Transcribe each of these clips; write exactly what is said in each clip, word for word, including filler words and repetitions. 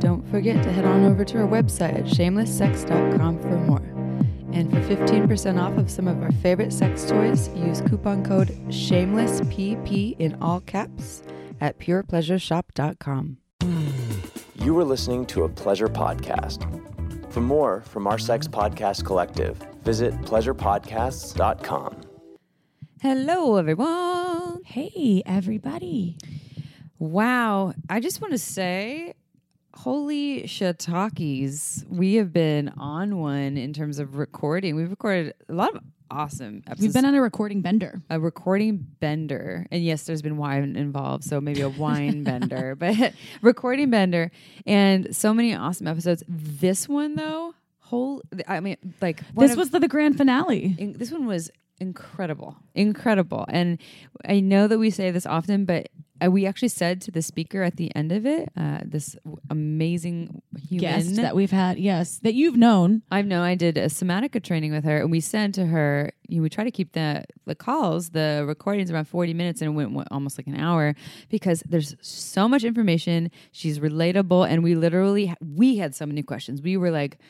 Don't forget to head on over to our website at shameless sex dot com for more. And for fifteen percent off of some of our favorite sex toys, use coupon code SHAMELESSPP in all caps at pure pleasure shop dot com. You were listening to a Pleasure Podcast. For more from our Sex Podcast Collective, visit pleasure podcasts dot com. Hello, everyone. Hey, everybody. Wow. I just want to say... holy shiitakes, we have been on one in terms of recording. We've recorded a lot of awesome episodes. We've been on a recording bender. A recording bender. And yes, there's been wine involved, so maybe a wine bender, but recording bender. And so many awesome episodes. This one, though, whole, I mean, like... This was the, the grand finale. In, this one was incredible. Incredible. And I know that we say this often, but... Uh, we actually said to the speaker at the end of it, uh, this w- amazing human guest that we've had, yes, that you've known. I've known. I did a Somatica training with her, and we said to her, you know, we try to keep the, the calls, the recordings around forty minutes, and it went what, almost like an hour because there's so much information. She's relatable, and we literally, we had so many questions. We were like,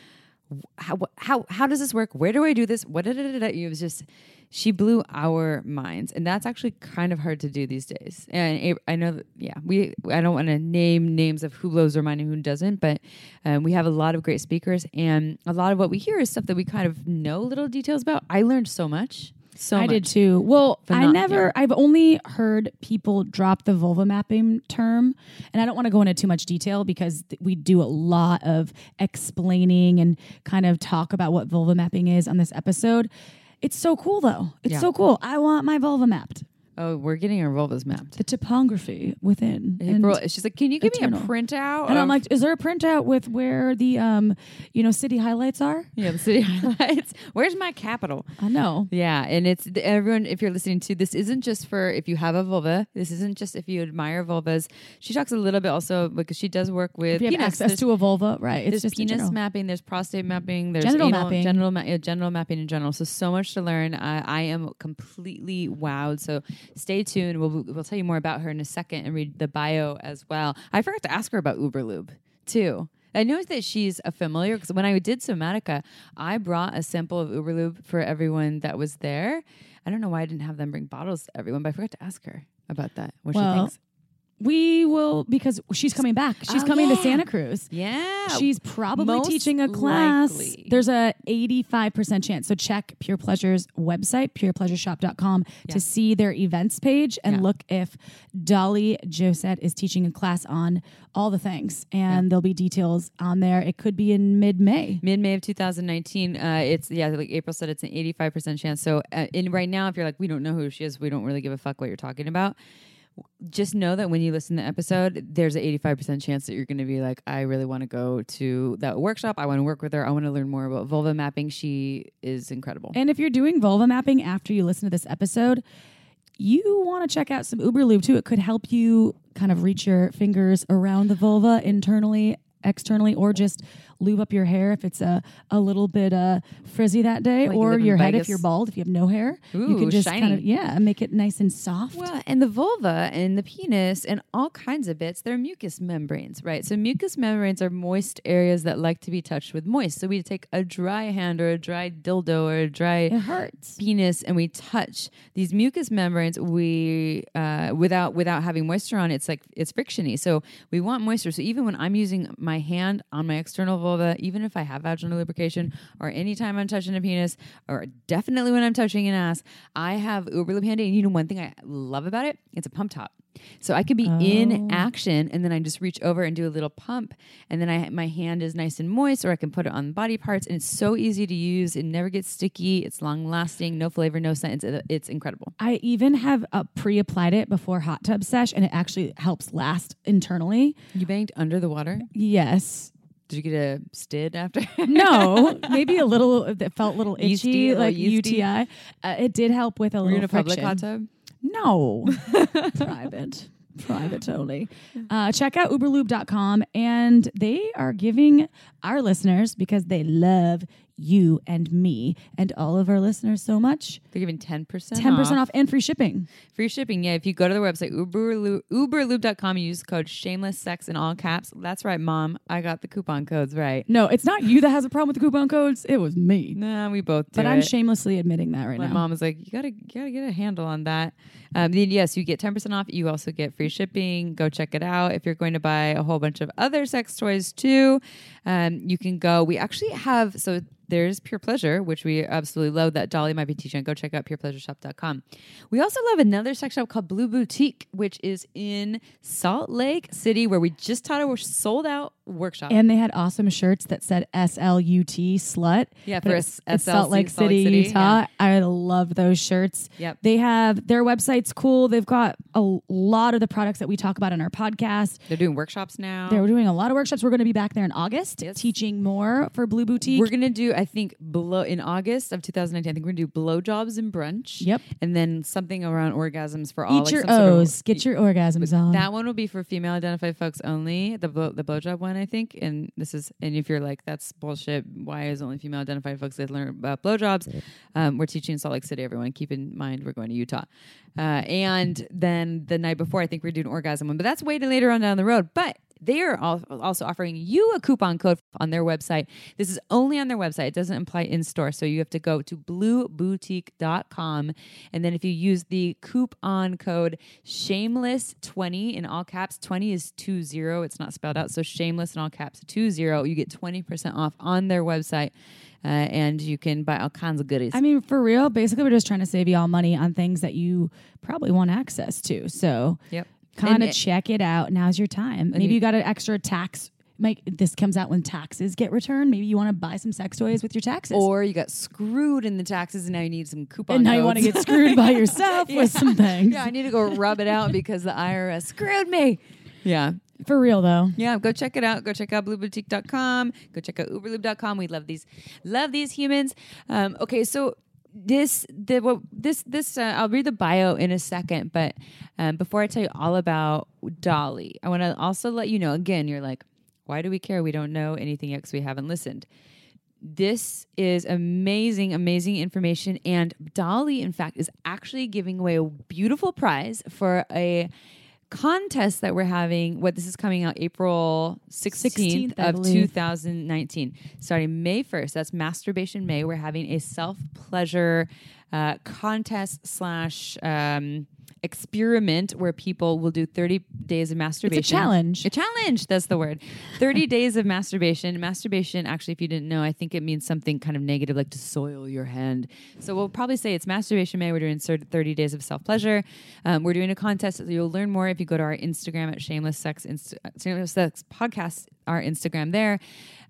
how how how does this work? Where do I do this? What da, da, da, da. It was just, she blew our minds, and that's actually kind of hard to do these days. And I know that, yeah, we I don't want to name names of who blows their mind and who doesn't, but um, we have a lot of great speakers, and a lot of what we hear is stuff that we kind of know little details about. I learned so much. So I much. did too. Well, Phenom- I never, yeah. I've only heard people drop the vulva mapping term, and I don't want to go into too much detail because th- we do a lot of explaining and kind of talk about what vulva mapping is on this episode. It's so cool though. It's yeah. so cool. I want my vulva mapped. Oh, we're getting our vulvas mapped. The topography within. April, she's like, can you give eternal. me a printout? And I'm like, is there a printout with where the, um, you know, city highlights are? Yeah, the city highlights. Where's my capital? I know. Yeah, and it's the, everyone, if you're listening to, this isn't just for if you have a vulva. This isn't just if you admire vulvas. She talks a little bit also because she does work with if you have penis. access there's, to a vulva, right. It's there's just penis mapping, there's prostate mapping, there's genital anal, mapping. Genital, ma- yeah, genital mapping in general. So, so much to learn. Uh, I am completely wowed. So... stay tuned. We'll we'll tell you more about her in a second and read the bio as well. I forgot to ask her about Überlube, too. I noticed that she's a familiar because when I did Somatica, I brought a sample of Überlube for everyone that was there. I don't know why I didn't have them bring bottles to everyone, but I forgot to ask her about that. What well, she thinks. We will, because she's coming back. She's oh, coming yeah. to Santa Cruz. Yeah. She's probably Most teaching a class. Likely. There's a eighty-five percent chance. So check Pure Pleasure's website, pure pleasure shop dot com, yeah. to see their events page and yeah. look if Dolly Josette is teaching a class on all the things. And yeah. there'll be details on there. It could be in mid-May. Mid-May of two thousand nineteen. Uh, it's, yeah, like April said, it's an eighty-five percent chance. So uh, in right now, if you're like, we don't know who she is, we don't really give a fuck what you're talking about. Just know that when you listen to the episode, there's an eighty-five percent chance that you're going to be like, I really want to go to that workshop. I want to work with her. I want to learn more about vulva mapping. She is incredible. And if you're doing vulva mapping after you listen to this episode, you want to check out some Überlube too. It could help you kind of reach your fingers around the vulva internally, externally, or just lube up your hair if it's a, a little bit uh, frizzy that day, like or you your head Vegas. If you're bald, if you have no hair. Ooh, you can just shiny. kind of, yeah, make it nice and soft. Well, and the vulva and the penis and all kinds of bits, they're mucous membranes, right? So mucous membranes are moist areas that like to be touched with moist. So we take a dry hand or a dry dildo or a dry it hurts. penis and we touch these mucous membranes we uh, without without having moisture on, it's like it's frictiony. So we want moisture. So even when I'm using my hand on my external vulva, even if I have vaginal lubrication or anytime I'm touching a penis or definitely when I'm touching an ass, I have Überlube handy. And you know, one thing I love about it, it's a pump top. So I could be oh. in action and then I just reach over and do a little pump. And then I, my hand is nice and moist, or I can put it on body parts. And it's so easy to use. It never gets sticky. It's long lasting, no flavor, no scent. It's, it's incredible. I even have uh, pre-applied it before hot tub sesh, and it actually helps last internally. You banged under the water? Yes. Did you get a stid after? No, maybe a little. It felt a little itchy, like U T I. Uh, it did help with a Were little you in a friction. Public hot tub? No, private, private only. Uh, check out Überlube dot com, and they are giving our listeners, because they love you and me and all of our listeners so much, they're giving ten percent off and free shipping. Free shipping, yeah. If you go to their website, Uberlube, Uberlube dot com, you use the code shameless sex in all caps. That's right, Mom. I got the coupon codes right. No, it's not you that has a problem with the coupon codes. It was me. Nah, we both do But I'm it. shamelessly admitting that right My now. My mom was like, you gotta, you gotta get a handle on that. Um, then yes, you get ten percent off. You also get free shipping. Go check it out. If you're going to buy a whole bunch of other sex toys too, um, you can go. We actually have... so. There's Pure Pleasure, which we absolutely love, that Dolly might be teaching. Go check out pure pleasure shop dot com. We also love another sex shop called Blue Boutique, which is in Salt Lake City, where we just had a sold out workshop. And they had awesome shirts that said S L U T, slut. Yeah, for it's, S L C, it's Salt Lake Salt City, City, Utah. Yeah. I love those shirts. Yep. They have, their website's cool. They've got a lot of the products that we talk about in our podcast. They're doing workshops now. They're doing a lot of workshops. We're going to be back there in August, yes, teaching more for Blue Boutique. We're going to do, I think, blow in August of two thousand nineteen, I think we're going to do blowjobs and brunch. Yep. And then something around orgasms for all. Eat like your O's. Sort of, get your orgasms on. That one will be for female-identified folks only, the blow, the blowjob one, I think. And this is, and if you're like, that's bullshit, why is only female-identified folks that learn about blowjobs? Um, we're teaching in Salt Lake City, everyone. Keep in mind, we're going to Utah. Uh, and then the night before, I think we're doing orgasm one. But that's way later on down the road. But they are also offering you a coupon code on their website. This is only on their website. It doesn't apply in store. So you have to go to blue boutique dot com. And then if you use the coupon code shameless twenty in all caps, twenty is two zero. It's not spelled out. So shameless in all caps, two zero. You get twenty percent off on their website. Uh, and you can buy all kinds of goodies. I mean, for real, basically we're just trying to save you all money on things that you probably want access to. So, yep. Kind of check it out. Now's your time. Maybe you got an extra tax. Mike, this comes out when taxes get returned. Maybe you want to buy some sex toys with your taxes. Or you got screwed in the taxes and now you need some coupon And now codes. You want to get screwed by yourself yeah. with some things. Yeah, I need to go rub it out because the I R S screwed me. Yeah. For real, though. Yeah, go check it out. Go check out blue boutique dot com. Go check out uberlube dot com. We love these. Love these humans. Um, okay, so... This the well, this this uh, I'll read the bio in a second, but um, before I tell you all about Dolly, I want to also let you know again. You're like, why do we care? We don't know anything yet because we haven't listened. This is amazing, amazing information, and Dolly, in fact, is actually giving away a beautiful prize for a contest that we're having. What this is coming out April sixteenth, sixteenth of two thousand nineteen, starting May first. That's Masturbation May. We're having a self-pleasure uh, contest slash um, experiment where people will do thirty days of masturbation. It's a challenge. A challenge, that's the word. thirty days of masturbation. Masturbation, actually, if you didn't know, I think it means something kind of negative, like to soil your hand. So we'll probably say it's Masturbation May. We're doing thirty days of self-pleasure. Um, we're doing a contest. You'll learn more if you go to our Instagram at Shameless Sex, Inst- Shameless Sex Podcast, our Instagram there.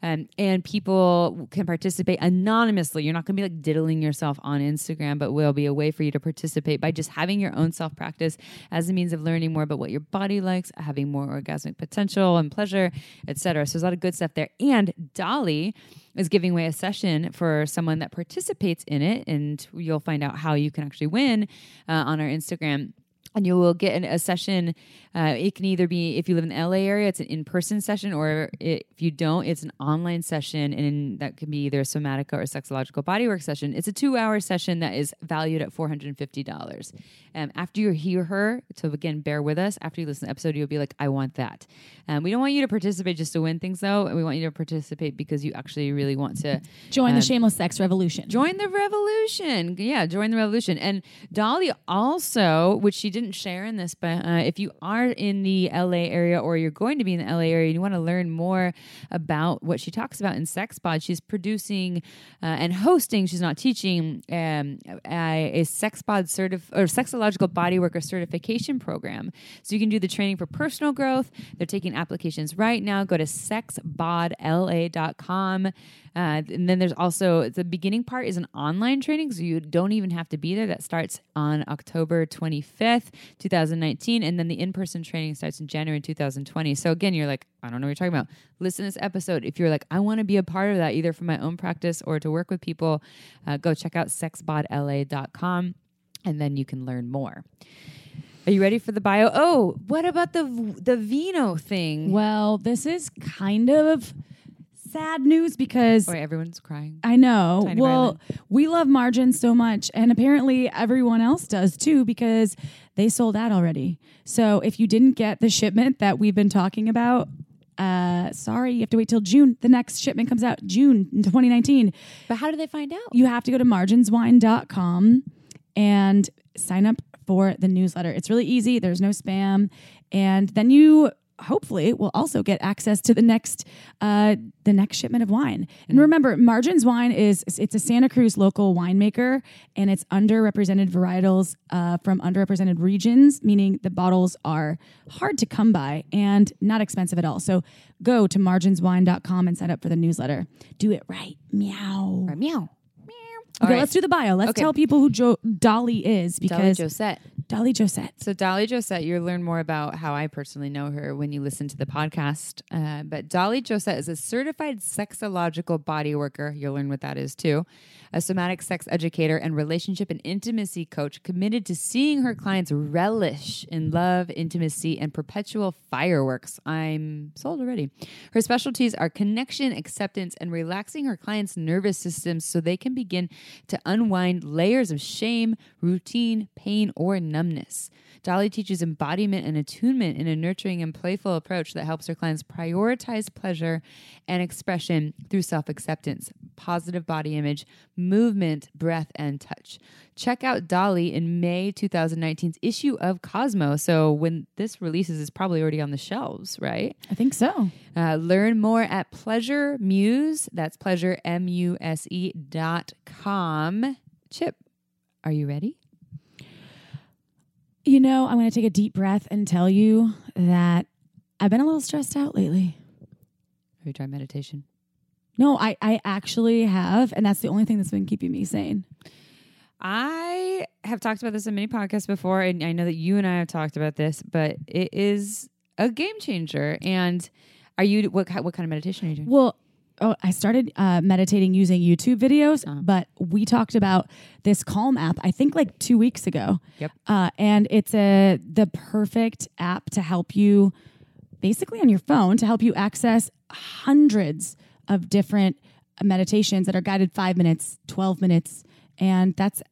Um, and people can participate anonymously. You're not going to be like diddling yourself on Instagram, but will be a way for you to participate by just having your own self-practice as a means of learning more about what your body likes, having more orgasmic potential and pleasure, et cetera. So there's a lot of good stuff there. And Dolly is giving away a session for someone that participates in it, and you'll find out how you can actually win uh, on our Instagram. And you will get an, a session. Uh, it can either be, if you live in the L A area, it's an in-person session, or if you don't, it's an online session. And that can be either a Somatica or a sexological bodywork session. It's a two-hour session that is valued at four hundred fifty dollars. Um, after you hear her, so again, bear with us. After you listen to the episode, you'll be like, I want that. Um, we don't want you to participate just to win things, though. And we want you to participate because you actually really want to... Join um, the shameless sex revolution. Join the revolution. Yeah, join the revolution. And Dolly also, which she didn't share in this, but uh, if you are in the L A area or you're going to be in the L A area and you want to learn more about what she talks about in Sex Pod, she's producing uh, and hosting, she's not teaching, um, a, a Sex Pod certif- or sexological bodyworker certification program. So you can do the training for personal growth. They're taking applications right now. Go to sex bod l a dot com. Uh, and then there's also, the beginning part is an online training, so you don't even have to be there. That starts on October twenty-fifth. June ninth, twenty nineteen. And then the in-person training starts in January twenty twenty. So again, you're like, I don't know what you're talking about. Listen to this episode. If you're like, I want to be a part of that, either for my own practice or to work with people, uh, go check out sex bod l a dot com and then you can learn more. Are you ready for the bio? Oh, what about the the vino thing? Well, this is kind of sad news because... Oh, everyone's crying. I know. Tiny well, violin. We love Margins so much, and apparently everyone else does too because they sold out already. So if you didn't get the shipment that we've been talking about, uh, sorry, you have to wait till June. The next shipment comes out June twenty nineteen. But how do they find out? You have to go to margins wine dot com and sign up for the newsletter. It's really easy. There's no spam. And then you hopefully will also get access to the next uh, the next shipment of wine. Mm-hmm. And remember, Margins Wine is it's a Santa Cruz local winemaker, and it's underrepresented varietals uh, from underrepresented regions, meaning the bottles are hard to come by and not expensive at all. So go to margins wine dot com and sign up for the newsletter. Do it right. Meow. Right, meow. Okay, right. Let's do the bio. Let's okay. tell people who jo- Dolly is. Because Dolly Josette. Dolly Josette. So Dolly Josette, you'll learn more about how I personally know her when you listen to the podcast. Uh, but Dolly Josette is a certified sexological body worker. You'll learn what that is too. A somatic sex educator and relationship and intimacy coach committed to seeing her clients relish in love, intimacy, and perpetual fireworks. I'm sold already. Her specialties are connection, acceptance, and relaxing her clients' nervous systems so they can begin to unwind layers of shame, routine, pain, or numbness. Dolly teaches embodiment and attunement in a nurturing and playful approach that helps her clients prioritize pleasure and expression through self-acceptance, positive body image, movement, breath, and touch. Check out Dolly in May twenty nineteen's issue of Cosmo. So when this releases, it's probably already on the shelves, right? I think so. Uh, learn more at PleasureMuse. That's Pleasure, M U S E dot com. Chip, are you ready? You know, I'm going to take a deep breath and tell you that I've been a little stressed out lately. Have you tried meditation? No, I, I actually have. And that's the only thing that's been keeping me sane. I have talked about this in many podcasts before. And I know that you and I have talked about this, but it is a game changer. And are you, what, what kind of meditation are you doing? Well, Oh, I started uh, meditating using YouTube videos, uh-huh. but we talked about this Calm app, I think like two weeks ago. Yep. Uh, and it's a the perfect app to help you, basically on your phone, to help you access hundreds of different meditations that are guided five minutes, twelve minutes. And that's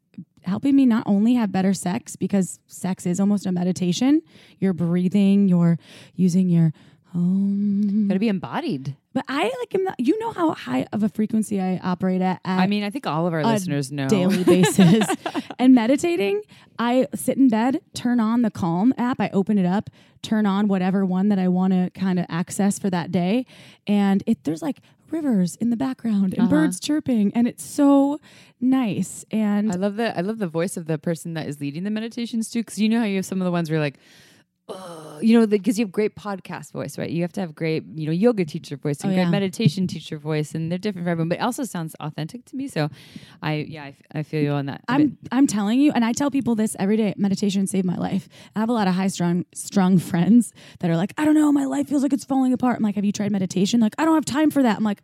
helping me not only have better sex, because sex is almost a meditation. You're breathing, you're using your... Um, gotta be embodied. But I like am not, you know how high of a frequency I operate at. at I mean, I think all of our listeners know. Daily basis. And meditating, I sit in bed, turn on the Calm app. I open it up, turn on whatever one that I want to kind of access for that day. And it there's like rivers in the background and uh-huh. birds chirping, and it's so nice. And I love the I love the voice of the person that is leading the meditations too, because you know how you have some of the ones where you're like, oh, you know, because you have great podcast voice, right? You have to have great, you know, yoga teacher voice and oh, great yeah. meditation teacher voice, and they're different for everyone. But it also sounds authentic to me, so I, yeah, I, f- I feel you on that. I'm, bit. I'm telling you, and I tell people this every day: meditation saved my life. I have a lot of high strung, strung friends that are like, I don't know, my life feels like it's falling apart. I'm like, have you tried meditation? Like, I don't have time for that. I'm like,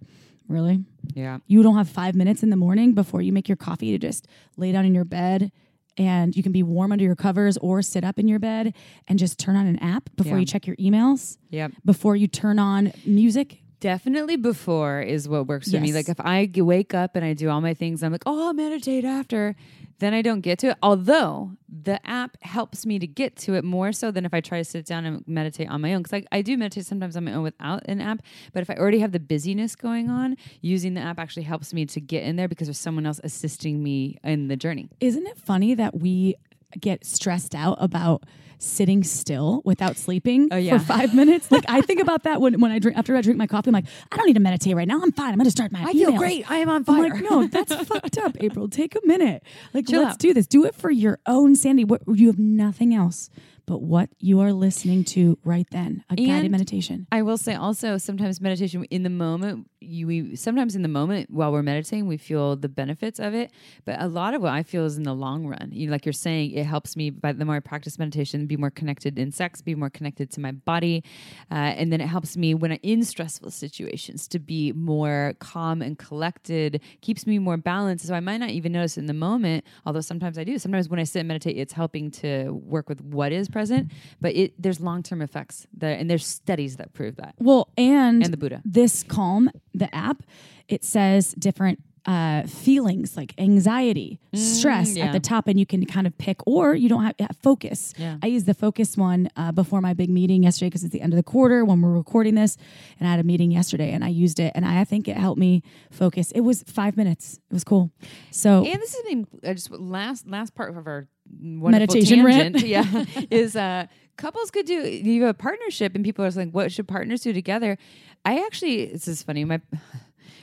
really? Yeah. You don't have five minutes in the morning before you make your coffee to just lay down in your bed. And you can be warm under your covers or sit up in your bed and just turn on an app before yeah. you check your emails, yep. before you turn on music. Definitely before is what works for yes. me. Like if I g- wake up and I do all my things, I'm like, oh, I'll meditate after. Then I don't get to it. Although the app helps me to get to it more so than if I try to sit down and meditate on my own. Because I, I do meditate sometimes on my own without an app. But if I already have the busyness going on, using the app actually helps me to get in there because there's someone else assisting me in the journey. Isn't it funny that we get stressed out about sitting still without sleeping oh, yeah. for five minutes? Like I think about that when, when I drink, after I drink my coffee, I'm like, I don't need to meditate right now. I'm fine. I'm going to start my I emails. feel great. I am on fire. I'm like, no, that's fucked up, April. Take a minute. Like, Chill let's up. do this. Do it for your own sanity. What, you have nothing else but what you are listening to right then, a and guided meditation. I will say also, sometimes meditation in the moment, you, we sometimes in the moment while we're meditating, we feel the benefits of it. But a lot of what I feel is in the long run. You know, like you're saying, it helps me, by the more I practice meditation, be more connected in sex, be more connected to my body. Uh, and then it helps me when I'm in stressful situations to be more calm and collected, keeps me more balanced. So I might not even notice in the moment, although sometimes I do. Sometimes when I sit and meditate, it's helping to work with what is present, but it, there's long-term effects there, and there's studies that prove that. Well, and, and the Buddha. This Calm, the app, it says different uh, feelings like anxiety, mm, stress yeah. at the top, and you can kind of pick, or you don't have yeah, focus. Yeah. I used the focus one uh, before my big meeting yesterday because it's the end of the quarter when we're recording this, and I had a meeting yesterday and I used it, and I, I think it helped me focus. It was five minutes. It was cool. So, and this has been uh, just last last part of our meditation tangent, rant. Yeah, is uh, couples could do. You have a partnership, and people are like, "What should partners do together?" I actually, this is funny. My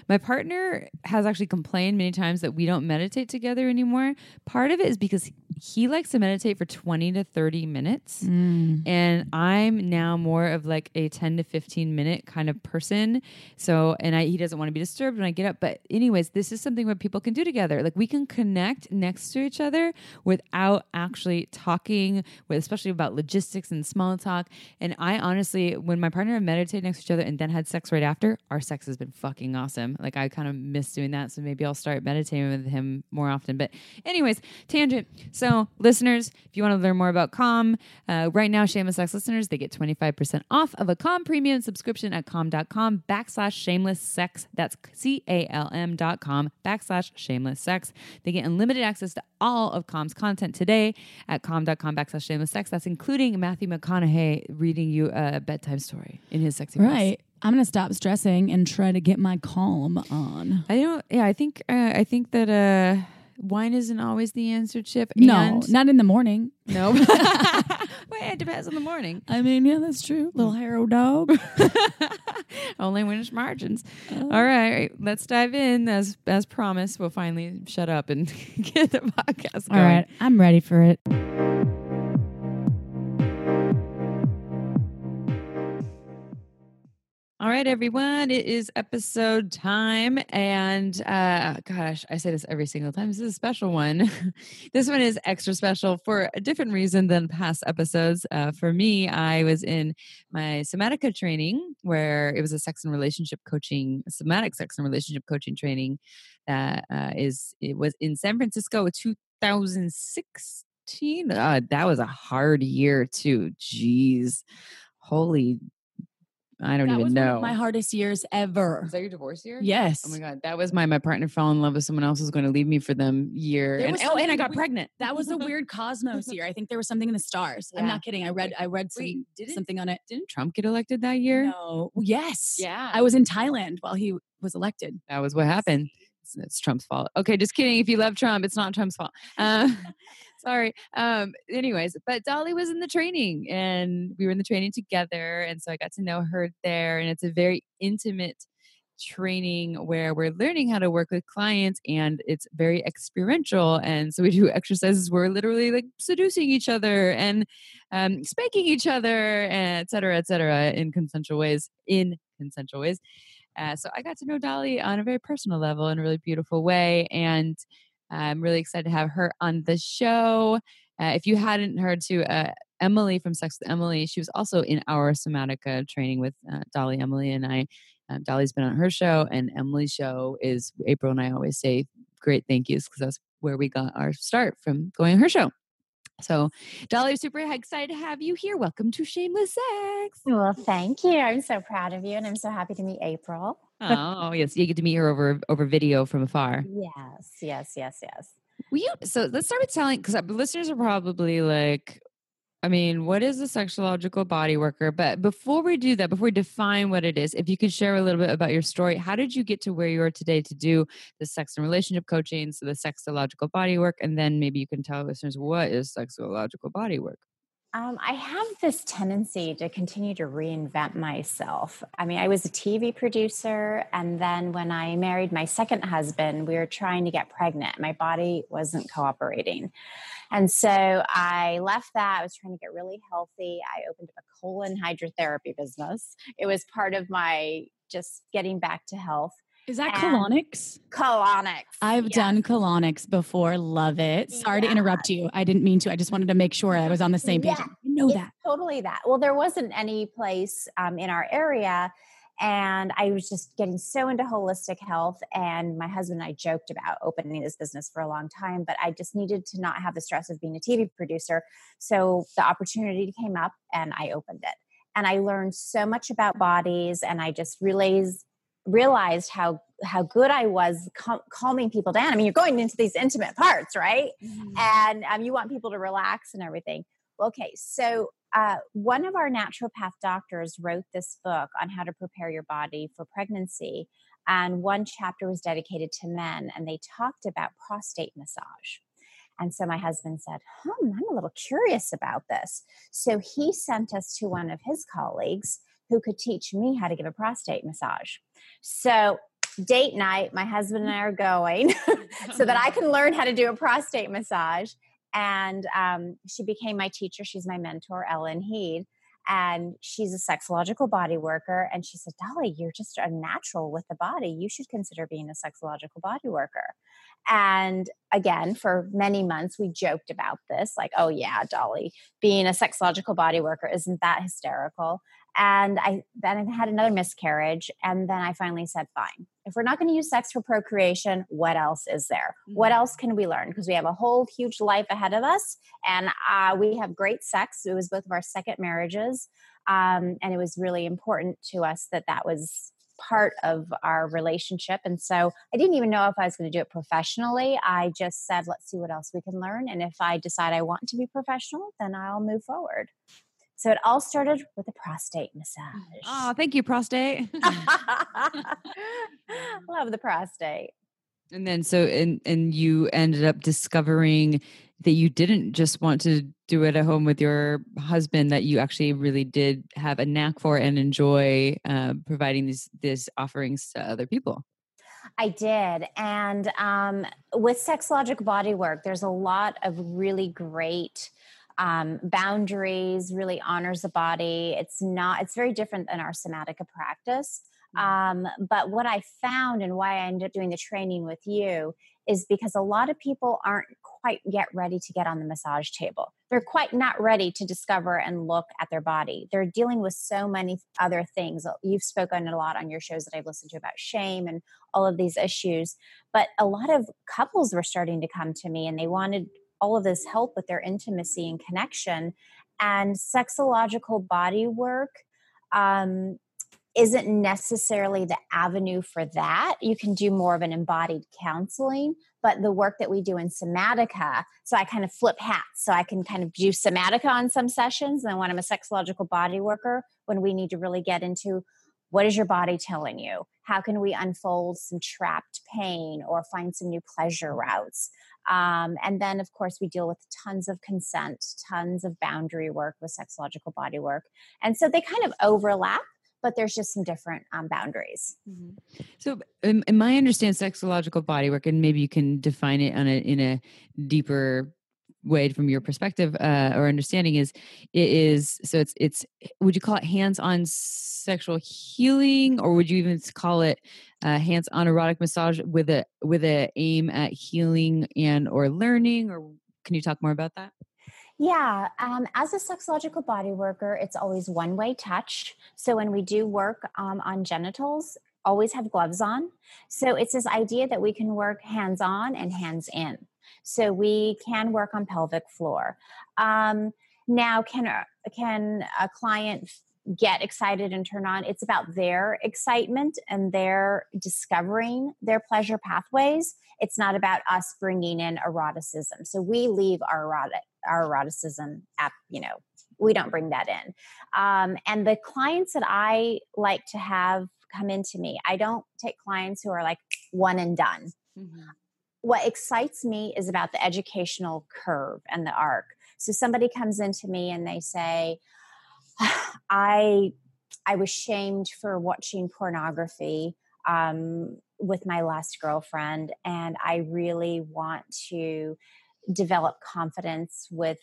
my partner has actually complained many times that we don't meditate together anymore. Part of it is because he, he likes to meditate for twenty to thirty minutes, mm. and I'm now more of like a ten to fifteen minute kind of person. So, and I, he doesn't want to be disturbed when I get up. But anyways, this is something where people can do together. Like we can connect next to each other without actually talking, with, especially about logistics and small talk. And I honestly, when my partner and I meditate next to each other and then had sex right after, our sex has been fucking awesome. Like I kind of miss doing that. So maybe I'll start meditating with him more often. But anyways, tangent. So, So, listeners, if you want to learn more about Calm, uh, right now, Shameless Sex listeners, they get twenty-five percent off of a Calm premium subscription at calm.com backslash shameless sex. That's C-A-L-M dot com backslash shameless sex. They get unlimited access to all of Calm's content today at calm.com backslash shameless sex. That's including Matthew McConaughey reading you a bedtime story in his sexy voice. Right. I'm gonna stop stressing and try to get my Calm on. I don't. Yeah, I think. Uh, I think that. Uh, Wine isn't always the answer, Chip. No, not in the morning. No. Nope. Well, it depends on the morning. I mean, yeah, that's true. Little hairy dog. Only when it's margins. Oh. All right, let's dive in. As as promised, we'll finally shut up and get the podcast going. All right, I'm ready for it. All right, everyone, it is episode time, and uh, gosh, I say this every single time. This is a special one. This one is extra special for a different reason than past episodes. Uh, for me, I was in my Somatica training, where it was a sex and relationship coaching, somatic sex and relationship coaching training that uh, is, it was in San Francisco in two thousand sixteen. Uh, that was a hard year, too. Jeez. Holy I don't that even was know. One of my hardest years ever. Was that your divorce year? Yes. Oh my God. That was my, my partner fell in love with someone else who's going to leave me for them year. And, oh, and I got weird, pregnant. That was a weird cosmos year. I think there was something in the stars. Yeah. I'm not kidding. I read, I read some, Wait, didn't, something on it. Didn't Trump get elected that year? No. Well, yes. Yeah. I was in Thailand while he was elected. That was what happened. It's, it's Trump's fault. Okay. Just kidding. If you love Trump, it's not Trump's fault. Uh, Sorry. Um, anyways, but Dolly was in the training and we were in the training together. And so I got to know her there. And it's a very intimate training where we're learning how to work with clients, and it's very experiential. And so we do exercises where we're literally like seducing each other and um, spanking each other, and et cetera, et cetera, in consensual ways, in consensual ways. Uh, so I got to know Dolly on a very personal level in a really beautiful way. And I'm really excited to have her on the show. Uh, if you hadn't heard too, uh, Emily from Sex with Emily, she was also in our Somatica training with uh, Dolly, Emily, and I. Um, Dolly's been on her show, and Emily's show is, April and I always say great thank yous, because that's where we got our start from going on her show. So Dolly, super excited to have you here. Welcome to Shameless Sex. Well, thank you. I'm so proud of you, and I'm so happy to meet April. Oh, yes. You get to meet her over, over video from afar. Yes, yes, yes, yes. Will you, so let's start with telling, because listeners are probably like, I mean, what is a sexological body worker? But before we do that, before we define what it is, if you could share a little bit about your story, how did you get to where you are today to do the sex and relationship coaching, so the sexological body work, and then maybe you can tell listeners, what is sexological body work? Um, I have this tendency to continue to reinvent myself. I mean, I was a T V producer. And then when I married my second husband, we were trying to get pregnant. My body wasn't cooperating. And so I left that. I was trying to get really healthy. I opened up a colon hydrotherapy business. It was part of my just getting back to health. Is that colonics? Colonics. I've yes. done colonics before. Love it. Sorry yeah. to interrupt you. I didn't mean to. I just wanted to make sure I was on the same page. Yeah. I know it's that. Totally that. Well, there wasn't any place um, in our area. And I was just getting so into holistic health. And my husband and I joked about opening this business for a long time, but I just needed to not have the stress of being a T V producer. So the opportunity came up and I opened it. And I learned so much about bodies, and I just realized realized how, how good I was cal- calming people down. I mean, you're going into these intimate parts, right? Mm-hmm. And um, you want people to relax and everything. Okay. So uh, one of our naturopath doctors wrote this book on how to prepare your body for pregnancy. And one chapter was dedicated to men, and they talked about prostate massage. And so my husband said, hmm, I'm a little curious about this. So he sent us to one of his colleagues who could teach me how to give a prostate massage. So date night, my husband and I are going so that I can learn how to do a prostate massage. And um, she became my teacher. She's my mentor, Ellen Heed. And she's a sexological body worker. And she said, Dolly, you're just a natural with the body. You should consider being a sexological body worker. And again, for many months, we joked about this, like, oh yeah, Dolly, being a sexological body worker, isn't that hysterical? And I then I had another miscarriage. And then I finally said, fine, if we're not going to use sex for procreation, what else is there? Mm-hmm. What else can we learn? Because we have a whole huge life ahead of us. And uh, we have great sex. It was both of our second marriages. Um, and it was really important to us that that was part of our relationship. And so I didn't even know if I was going to do it professionally. I just said, let's see what else we can learn. And if I decide I want to be professional, then I'll move forward. So it all started with a prostate massage. Oh, thank you, prostate. Love the prostate. And then so, and, and you ended up discovering that you didn't just want to do it at home with your husband, that you actually really did have a knack for and enjoy uh, providing these, these offerings to other people. I did. And um, with sexologic bodywork, there's a lot of really great Um, boundaries, really honors the body. It's not, it's very different than our Somatica practice. Um, but what I found and why I ended up doing the training with you is because a lot of people aren't quite yet ready to get on the massage table. They're quite not ready to discover and look at their body. They're dealing with so many other things. You've spoken a lot on your shows that I've listened to about shame and all of these issues. But a lot of couples were starting to come to me and they wanted all of this help with their intimacy and connection, and sexological body work um, isn't necessarily the avenue for that. You can do more of an embodied counseling, but the work that we do in Somatica, so I kind of flip hats. So I can kind of do Somatica on some sessions, and then when I'm a sexological body worker, when we need to really get into what is your body telling you? How can we unfold some trapped pain or find some new pleasure routes? Um, and then, of course, we deal with tons of consent, tons of boundary work with sexological body work. And so they kind of overlap, but there's just some different um, boundaries. Mm-hmm. So in, in my understanding, sexological body work, and maybe you can define it on a, in a deeper way from your perspective uh, or understanding, is it is, so it's, it's, would you call it hands-on sexual healing, or would you even call it uh, hands-on erotic massage with a, with a aim at healing and, or learning, or can you talk more about that? Yeah. Um, as a sexological body worker, it's always one-way touch. So when we do work um, on genitals, always have gloves on. So it's this idea that we can work hands-on and hands-in. So we can work on pelvic floor. Um, now, can a, can a client get excited and turn on? It's about their excitement and their discovering their pleasure pathways. It's not about us bringing in eroticism. So we leave our erotic, our eroticism at, you know, we don't bring that in. Um, and the clients that I like to have come into me, I don't take clients who are like one and done. Mm-hmm. What excites me is about the educational curve and the arc. So somebody comes into me and they say, I, I was shamed for watching pornography um, with my last girlfriend, and I really want to develop confidence with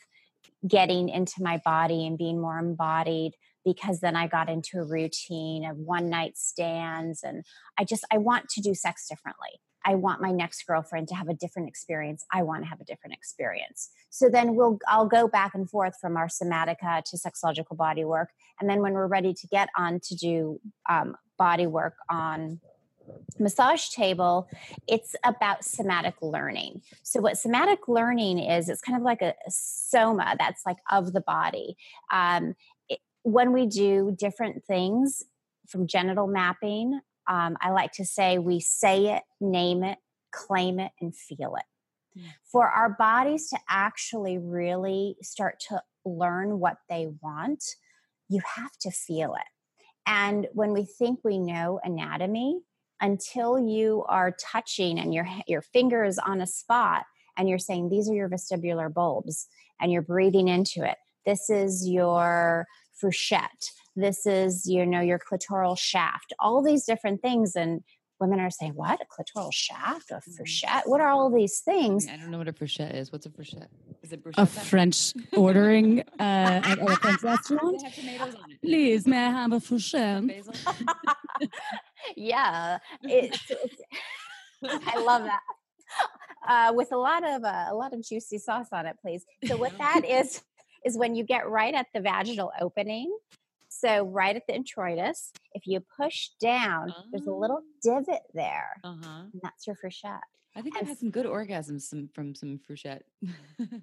getting into my body and being more embodied, because then I got into a routine of one night stands, and I just, I want to do sex differently. I want my next girlfriend to have a different experience. I want to have a different experience. So then we'll, I'll go back and forth from our Somatica to sexological body work. And then when we're ready to get on to do um, body work on massage table, it's about somatic learning. So what somatic learning is, it's kind of like a, a soma that's like of the body. Um, it, when we do different things from genital mapping, Um, I like to say we say it, name it, claim it, and feel it. Mm. For our bodies to actually really start to learn what they want, you have to feel it. And when we think we know anatomy, until you are touching and your, your finger is on a spot and you're saying, these are your vestibular bulbs, and you're breathing into it. This is your fourchette. This is, you know, your clitoral shaft, all these different things. And women are saying, what? A clitoral shaft? A fourchette? What are all these things? I don't know what a fourchette is. What's a fourchette? Is it bruschetta? A French ordering uh, at a French restaurant? They have tomatoes on it. Please, may I have a fourchette? Yeah. It's, it's, I love that. Uh, with a lot of uh, a lot of juicy sauce on it, please. So what that is, is when you get right at the vaginal opening. So right at the introitus, if you push down, oh. there's a little divot there. Uh-huh. And that's your fourchette. I think I've had some good orgasms some, from some fourchette.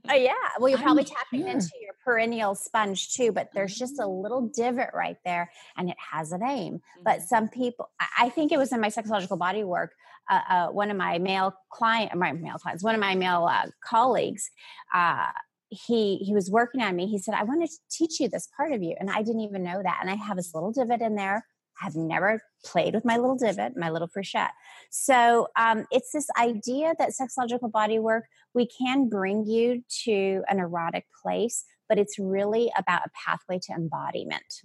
Oh, yeah. Well, you're probably I'm tapping sure. into your perineal sponge too, but there's just a little divot right there, and it has a name. Mm-hmm. But some people, I think it was in my sexological body work, uh, uh, one of my male client, my male clients, one of my male uh, colleagues, uh, He he was working on me. He said, I want to teach you this part of you. And I didn't even know that. And I have this little divot in there. I've never played with my little divot, my little fourchette. So um, it's this idea that sexological body work, we can bring you to an erotic place, but it's really about a pathway to embodiment.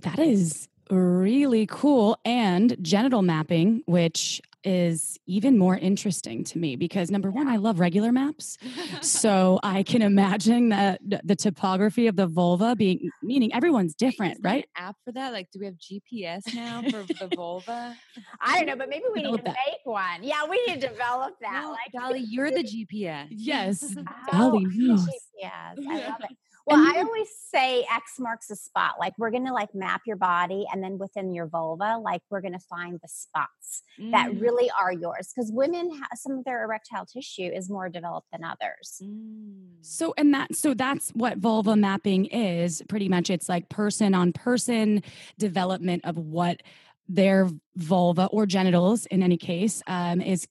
That is really cool. And genital mapping, which is even more interesting to me because number one, I love regular maps. So I can imagine that the topography of the vulva being, meaning everyone's different, right? Is there an app for that? Like, do we have G P S now for the vulva? I don't know, but maybe we develop need to that. make one. Yeah, we need to develop that. No, like, Dolly, you're the G P S. Yes. Oh, Dolly, yes. G P S. I love it. Well, I always say X marks the spot. Like, we're going to like map your body, and then within your vulva, like we're going to find the spots mm. that really are yours. Because women, ha- some of their erectile tissue is more developed than others. Mm. So, and that, so that's what vulva mapping is pretty much. It's like person on person development of what their vulva or genitals in any case um, is.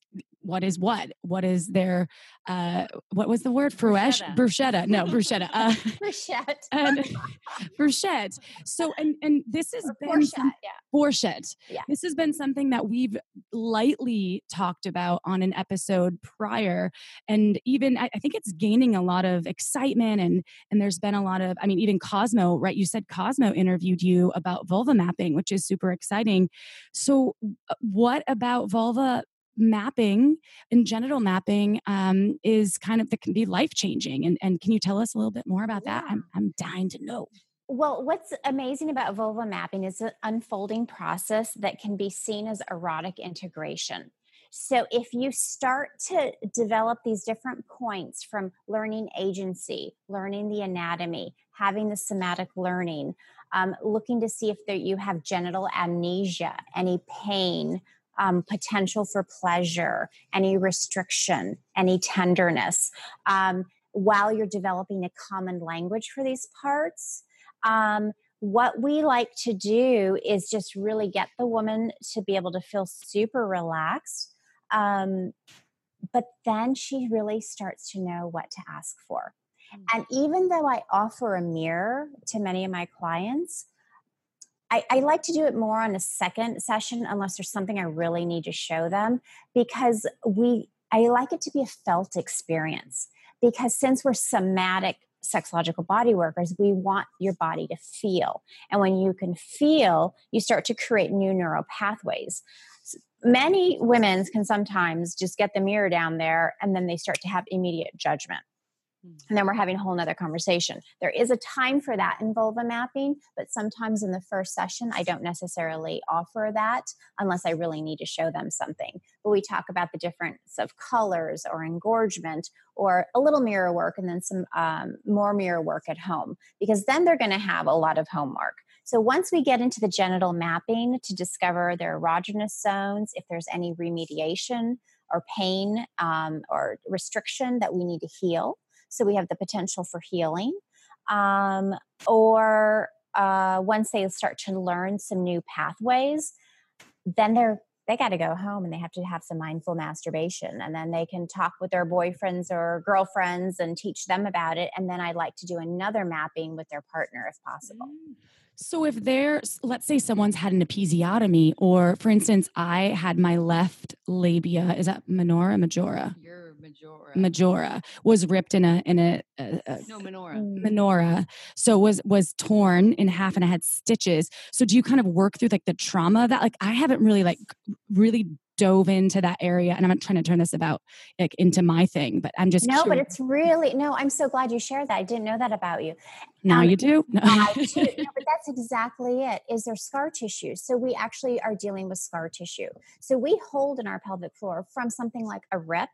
What is what? What is their, uh, what was the word? Fruesh? Bruschetta. No, bruschetta. Uh, bruschette. Um, bruschette. So, and, and this has or been, some, yeah. Bruschette. Yeah. This has been something that we've lightly talked about on an episode prior. And even, I, I think it's gaining a lot of excitement, and, and there's been a lot of, I mean, even Cosmo, right? You said Cosmo interviewed you about vulva mapping, which is super exciting. So what about vulva mapping and genital mapping um, is kind of, that can be life-changing. And, and can you tell us a little bit more about that? Yeah. I'm, I'm dying to know. Well, what's amazing about vulva mapping is an unfolding process that can be seen as erotic integration. So if you start to develop these different points from learning agency, learning the anatomy, having the somatic learning, um, looking to see if there, you have genital amnesia, any pain, Um, potential for pleasure, any restriction, any tenderness, um, while you're developing a common language for these parts. Um, what we like to do is just really get the woman to be able to feel super relaxed, um, but then she really starts to know what to ask for. Mm-hmm. And even though I offer a mirror to many of my clients, I, I like to do it more on a second session unless there's something I really need to show them, because we, I like it to be a felt experience, because since we're somatic sexological body workers, we want your body to feel. And when you can feel, you start to create new neural pathways. Many women can sometimes just get the mirror down there and then they start to have immediate judgment. And then we're having a whole nother conversation. There is a time for that in vulva mapping, but sometimes in the first session, I don't necessarily offer that unless I really need to show them something. But we talk about the difference of colors or engorgement or a little mirror work and then some um, more mirror work at home, because then they're going to have a lot of homework. So once we get into the genital mapping to discover their erogenous zones, if there's any remediation or pain um, or restriction that we need to heal. So we have the potential for healing, um, or uh, once they start to learn some new pathways, then they're, they got to go home and they have to have some mindful masturbation, and then they can talk with their boyfriends or girlfriends and teach them about it. And then I'd like to do another mapping with their partner if possible. Mm. So if there's, let's say someone's had an episiotomy, or for instance, I had my left labia, is that minora, majora? Your majora. Majora was ripped in a, in a, a, a no, minora. Minora. So was, was torn in half and I had stitches. So do you kind of work through like the trauma of that? Like I haven't really like really dove into that area, and I'm not trying to turn this about like into my thing, but I'm just no, curious. But it's really no. I'm so glad you shared that. I didn't know that about you. Now um, you do. No. I do. No, but that's exactly it. Is there scar tissue? So we actually are dealing with scar tissue. So we hold in our pelvic floor from something like a rip,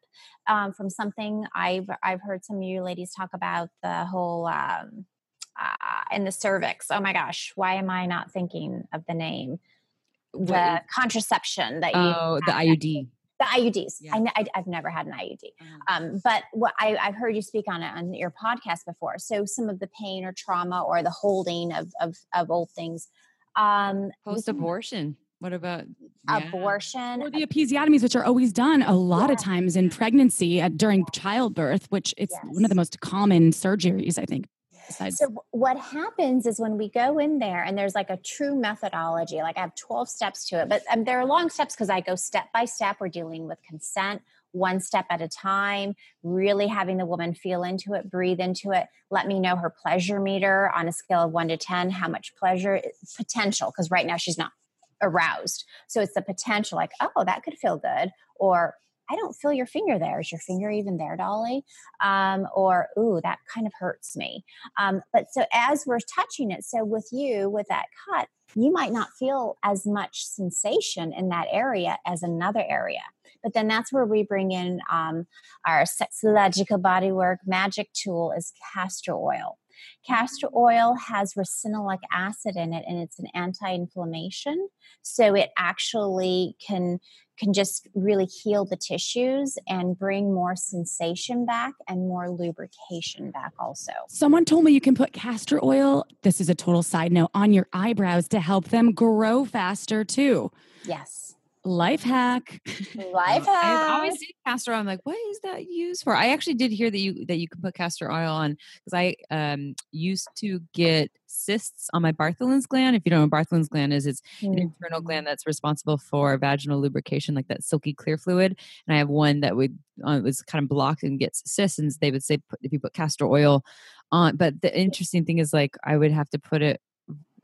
um, from something I've I've heard some of you ladies talk about the whole. Um, uh, in the cervix. Oh my gosh, why am I not thinking of the name? The what? Contraception that you oh the I U D the I U Ds yeah. I, I, I've never had an I U D mm-hmm. um but what I, I've heard you speak on it on your podcast before, so some of the pain or trauma or the holding of of, of old things um post-abortion. What about yeah. abortion? Or the episiotomies, which are always done a lot yeah. of times in pregnancy uh, during childbirth, which it's yes. one of the most common surgeries, I think. So what happens is when we go in there, and there's like a true methodology, like I have twelve steps to it, but um, there are long steps because I go step by step. We're dealing with consent, one step at a time, really having the woman feel into it, breathe into it. Let me know her pleasure meter on a scale of one to ten, how much pleasure potential, because right now she's not aroused. So it's the potential like, oh, that could feel good. Or I don't feel your finger there. Is your finger even there, Dolly? Um, or, ooh, that kind of hurts me. Um, but so as we're touching it, so with you, with that cut, you might not feel as much sensation in that area as another area. But then that's where we bring in um, our sexological bodywork magic tool is castor oil. Castor oil has racinoic acid in it, and it's an anti-inflammation. So it actually can can just really heal the tissues and bring more sensation back and more lubrication back also. Someone told me you can put castor oil, this is a total side note, on your eyebrows to help them grow faster too. Yes. Life hack. Life hack. I've always seen castor oil. I'm like, what is that used for? I actually did hear that you that you can put castor oil on, because I um, used to get cysts on my Bartholin's gland. If you don't know what Bartholin's gland is, it's mm. an internal gland that's responsible for vaginal lubrication, like that silky clear fluid. And I have one that would uh, was kind of blocked and gets cysts. And they would say put, if you put castor oil on. But the interesting thing is, like, I would have to put it.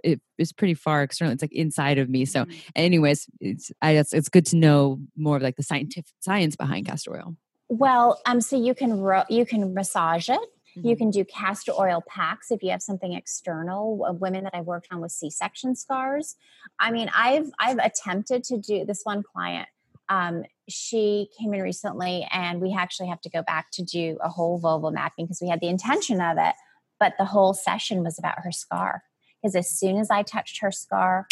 It is pretty far external. It's like inside of me. So anyways, it's, I guess it's good to know more of like the scientific science behind castor oil. Well, um, so you can, ro- you can massage it. Mm-hmm. You can do castor oil packs. If you have something external, uh, women that I've worked on with C-section scars. I mean, I've, I've attempted to do this one client. Um, she came in recently and we actually have to go back to do a whole vulval mapping because we had the intention of it, but the whole session was about her scar. Because as soon as I touched her scar,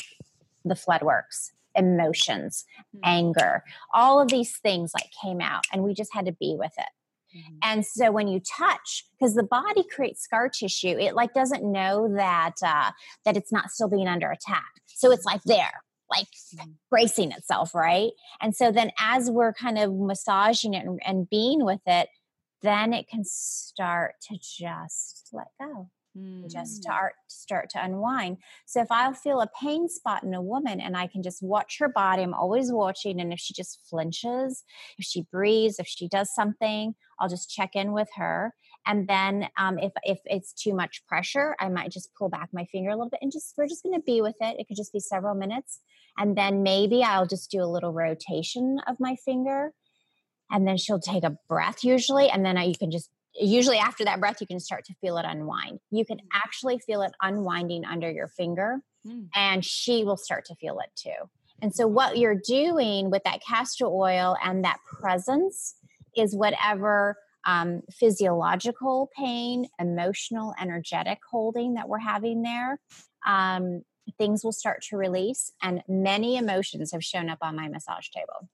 the flood works, emotions, mm-hmm. anger, all of these things like came out, and we just had to be with it. Mm-hmm. And so when you touch, because the body creates scar tissue, it like doesn't know that uh, that it's not still being under attack. So it's like there, like mm-hmm. bracing itself, right? And so then as we're kind of massaging it and, and being with it, then it can start to just let go. mm. just to art, start to unwind. So if I'll feel a pain spot in a woman and I can just watch her body, I'm always watching. And if she just flinches, if she breathes, if she does something, I'll just check in with her. And then um, if, if it's too much pressure, I might just pull back my finger a little bit and just, we're just going to be with it. It could just be several minutes. And then maybe I'll just do a little rotation of my finger. And then she'll take a breath usually. And then you can just, usually after that breath, you can start to feel it unwind. You can actually feel it unwinding under your finger mm. and she will start to feel it too. And so what you're doing with that castor oil and that presence is whatever um, physiological pain, emotional, energetic holding that we're having there, um, things will start to release. And many emotions have shown up on my massage table.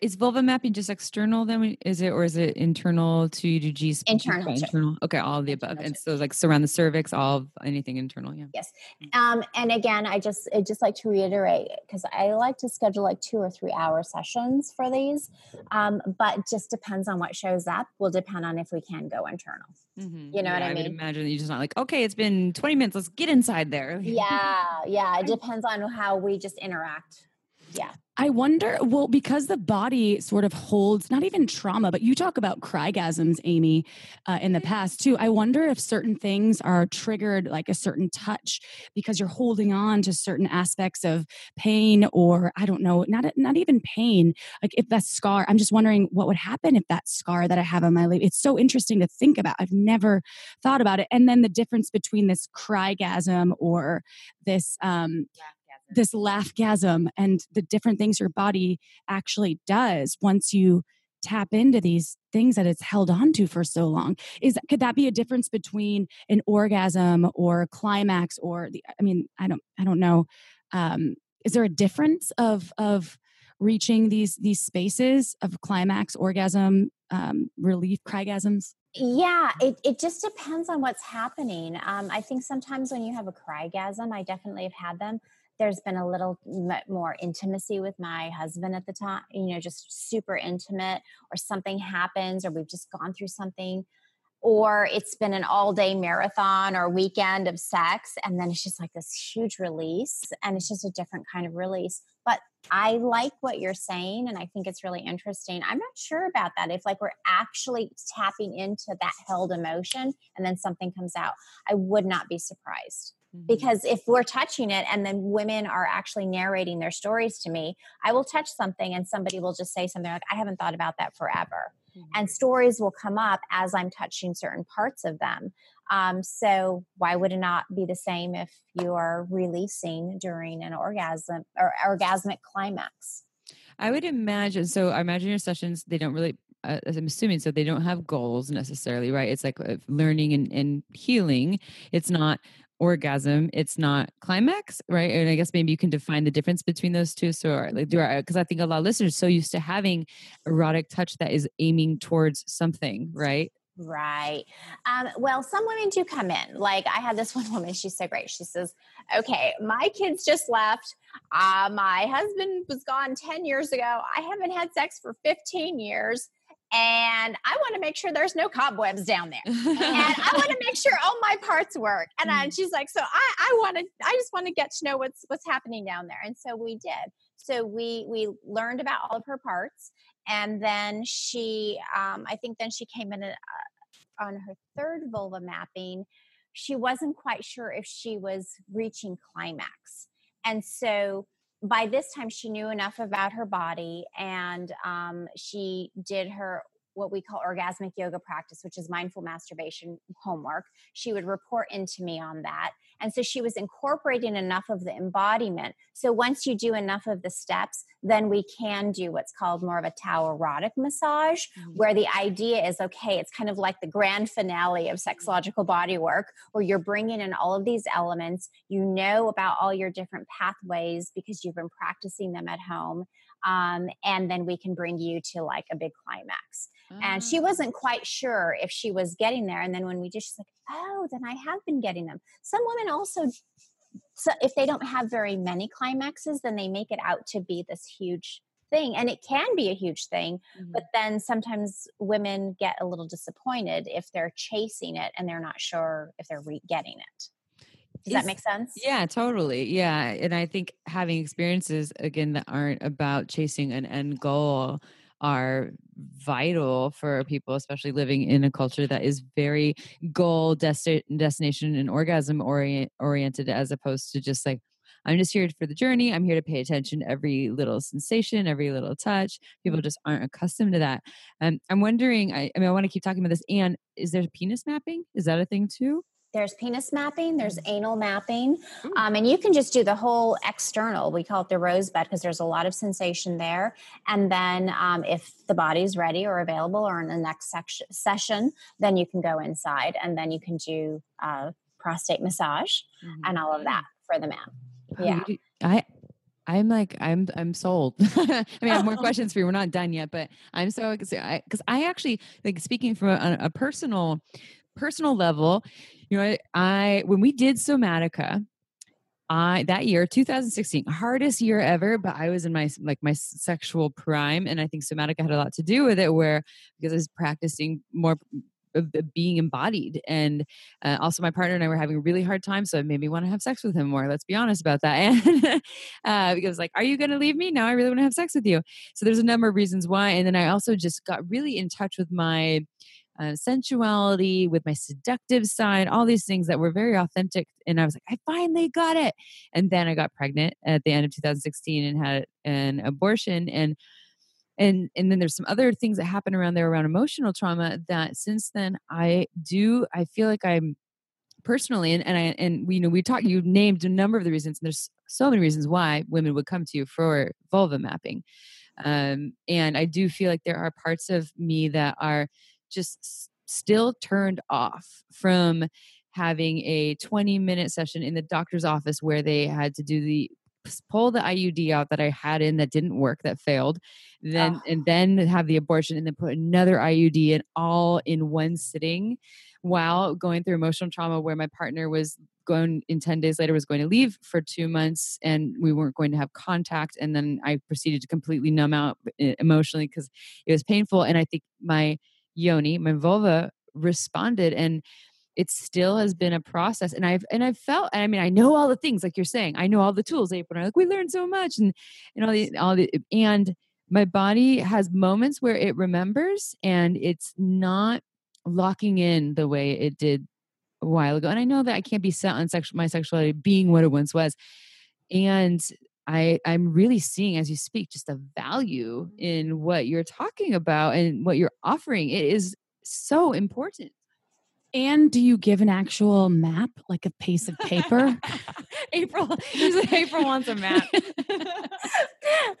Is vulva mapping just external then? Is it, or is it internal to you? Do G internal, internal? Okay. All of the above. Internal and so like surround the cervix, all of anything internal. Yeah. Yes. Um, and again, I just, I just like to reiterate, cause I like to schedule like two or three hour sessions for these. Um, but just depends on what shows up will depend on if we can go internal. Mm-hmm. You know yeah, what I, I mean? I would imagine that you're just not like, okay, it's been twenty minutes. Let's get inside there. Yeah. Yeah. It depends on how we just interact. Yeah. I wonder, well, because the body sort of holds, not even trauma, but you talk about crygasms, Amy, uh, in the past too. I wonder if certain things are triggered, like a certain touch, because you're holding on to certain aspects of pain or I don't know, not not even pain. Like if that scar, I'm just wondering what would happen if that scar that I have on my leg, it's so interesting to think about. I've never thought about it. And then the difference between this crygasm or this... Um, yeah. this laughgasm and the different things your body actually does once you tap into these things that it's held on to for so long. Is could that be a difference between an orgasm or climax or the, I mean, I don't, I don't know. Um, is there a difference of, of reaching these, these spaces of climax, orgasm, um, relief, crygasms? Yeah, it, it just depends on what's happening. Um, I think sometimes when you have a crygasm, I definitely have had them. There's been a little more intimacy with my husband at the time, you know, just super intimate, or something happens, or we've just gone through something, or it's been an all day marathon or weekend of sex. And then it's just like this huge release, and it's just a different kind of release. But I like what you're saying. And I think it's really interesting. I'm not sure about that. If like we're actually tapping into that held emotion and then something comes out, I would not be surprised. Because if we're touching it and then women are actually narrating their stories to me, I will touch something and somebody will just say something like, I haven't thought about that forever. Mm-hmm. And stories will come up as I'm touching certain parts of them. Um, so why would it not be the same if you are releasing during an orgasm or orgasmic climax? I would imagine. So I imagine your sessions, they don't really, uh, I'm assuming, so they don't have goals necessarily, right? It's like learning and, and healing. It's not orgasm, it's not climax, right? And I guess maybe you can define the difference between those two. So, like, do I, because I think a lot of listeners are so used to having erotic touch that is aiming towards something, right? Right. Um, well, some women do come in. Like I had this one woman, she's so great. She says, okay, my kids just left. Uh, my husband was gone ten years ago. I haven't had sex for fifteen years. And I want to make sure there's no cobwebs down there. And I want to make sure all my parts work. And, I, and she's like, so I, I want to, I just want to get to know what's, what's happening down there. And so we did. So we, we learned about all of her parts. And then she, um, I think then she came in a, uh, on her third vulva mapping. She wasn't quite sure if she was reaching climax. And so by this time she knew enough about her body, and um, she did her, what we call orgasmic yoga practice, which is mindful masturbation homework. She would report into me on that. And so she was incorporating enough of the embodiment. So once you do enough of the steps, then we can do what's called more of a tau erotic massage, where the idea is, okay, it's kind of like the grand finale of sexological body work, where you're bringing in all of these elements, you know about all your different pathways because you've been practicing them at home. Um, and then we can bring you to like a big climax. And she wasn't quite sure if she was getting there. And then when we did, she's like, oh, then I have been getting them. Some women also, so if they don't have very many climaxes, then they make it out to be this huge thing, and it can be a huge thing, mm-hmm. but then sometimes women get a little disappointed if they're chasing it and they're not sure if they're re- getting it. Does that make sense? Yeah, totally. Yeah. And I think having experiences, again, that aren't about chasing an end goal are vital for people, especially living in a culture that is very goal, desti- destination, and orgasm orient- oriented as opposed to just like, I'm just here for the journey. I'm here to pay attention to every little sensation, every little touch. People just aren't accustomed to that. Um, I'm wondering, I, I mean, I want to keep talking about this. And is there penis mapping? Is that a thing too? There's penis mapping, there's anal mapping, um, and you can just do the whole external. We call it the rosebud because there's a lot of sensation there. And then um, if the body's ready or available or in the next section, session, then you can go inside and then you can do uh, prostate massage mm-hmm. and all of that for the man. Oh, yeah. You do, I, I'm like, I'm, I'm sold. I mean, I have more questions for you. We're not done yet, but I'm so excited because I actually like speaking from a, a personal personal level, you know, I, I, when we did Somatica, I, that year, two thousand sixteen, hardest year ever, but I was in my, like my sexual prime. And I think Somatica had a lot to do with it where, because I was practicing more of being embodied. And uh, also my partner and I were having a really hard time. So it made me want to have sex with him more. Let's be honest about that. And uh, because like, are you going to leave me? No, I really want to have sex with you. So there's a number of reasons why. And then I also just got really in touch with my Uh, sensuality, with my seductive side, all these things that were very authentic. And I was like, I finally got it. And then I got pregnant at the end of two thousand sixteen and had an abortion. And, and, and then there's some other things that happen around there around emotional trauma that since then I do, I feel like I'm personally, and, and I, and we, you know, we talked, you named a number of the reasons, and there's so many reasons why women would come to you for vulva mapping. Um, and I do feel like there are parts of me that are just still turned off from having a twenty minute session in the doctor's office where they had to do the pull the I U D out that I had in that didn't work, that failed, then oh. and then have the abortion and then put another I U D in all in one sitting while going through emotional trauma where my partner was going in ten days later was going to leave for two months and we weren't going to have contact. And then I proceeded to completely numb out emotionally because it was painful. And I think my Yoni, my vulva responded, and it still has been a process. And I've, and I've felt, I mean, I know all the things like you're saying, I know all the tools, April, and I'm like, we learned so much and, and all the, all the, and my body has moments where it remembers and it's not locking in the way it did a while ago. And I know that I can't be set on sexual, my sexuality being what it once was. And I, I'm really seeing as you speak, just the value in what you're talking about and what you're offering. It is so important. And do you give an actual map, like a piece of paper? April, April wants a map.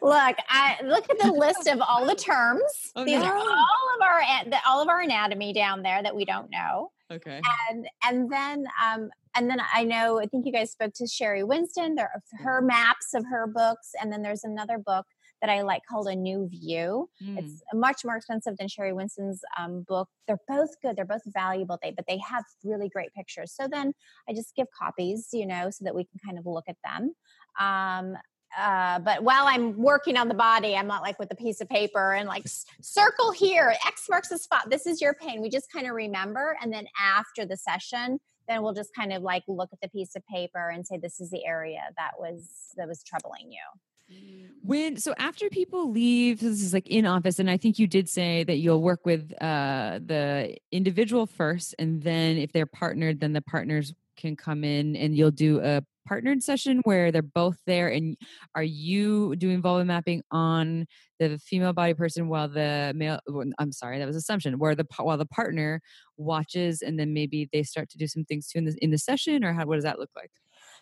Look, I look at the list of all the terms. Oh, These no. are all of our all of our anatomy down there that we don't know. Okay. And and then um and then I know I think you guys spoke to Sherry Winston. There are her maps of her books, and then there's another book that I like called A New View. Mm. It's much more expensive than Sherry Winston's um, book. They're both good. They're both valuable. They, but they have really great pictures. So then I just give copies, you know, so that we can kind of look at them. Um, uh, but while I'm working on the body, I'm not like with a piece of paper and like circle here, X marks the spot. This is your pain. We just kind of remember. And then after the session, then we'll just kind of like look at the piece of paper and say, this is the area that was, that was troubling you. When, so after people leave, this is like in office, and I think you did say that you'll work with uh, the individual first, and then if they're partnered, then the partners can come in and you'll do a partnered session where they're both there. And are you doing vulva mapping on the female body person while the male, I'm sorry, that was assumption, where the, while the partner watches, and then maybe they start to do some things too in the, in the session, or how, what does that look like?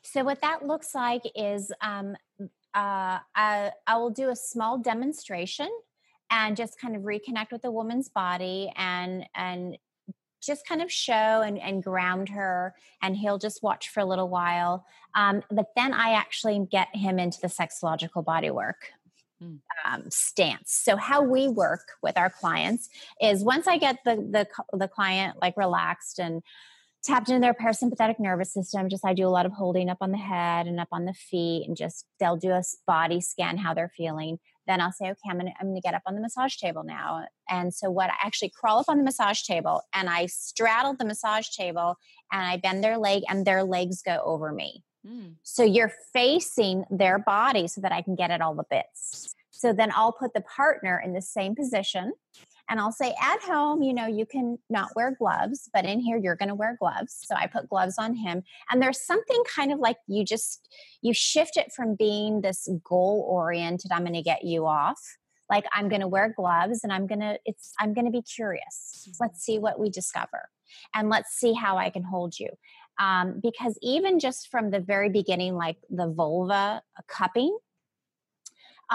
So what that looks like is, um, Uh, I, I will do a small demonstration and just kind of reconnect with the woman's body and, and just kind of show and, and ground her, and he'll just watch for a little while. Um, but then I actually get him into the sexological body work Um, stance. So how we work with our clients is once I get the, the, the client like relaxed and tapped into their parasympathetic nervous system. Just, I do a lot of holding up on the head and up on the feet, and just, they'll do a body scan, how they're feeling. then I'll say, okay, I'm going to, I'm going to get up on the massage table now. And so what I actually crawl up on the massage table and I straddle the massage table and I bend their leg and their legs go over me. Mm. So you're facing their body so that I can get at all the bits. So then I'll put the partner in the same position and I'll say at home, you know, you can not wear gloves, but in here you're going to wear gloves. So I put gloves on him. And there's something kind of like you just, you shift it from being this goal oriented, I'm going to get you off. Like I'm going to wear gloves and I'm going to, it's, I'm going to be curious. Let's see what we discover and let's see how I can hold you. Um, because even just from the very beginning, like the vulva cupping,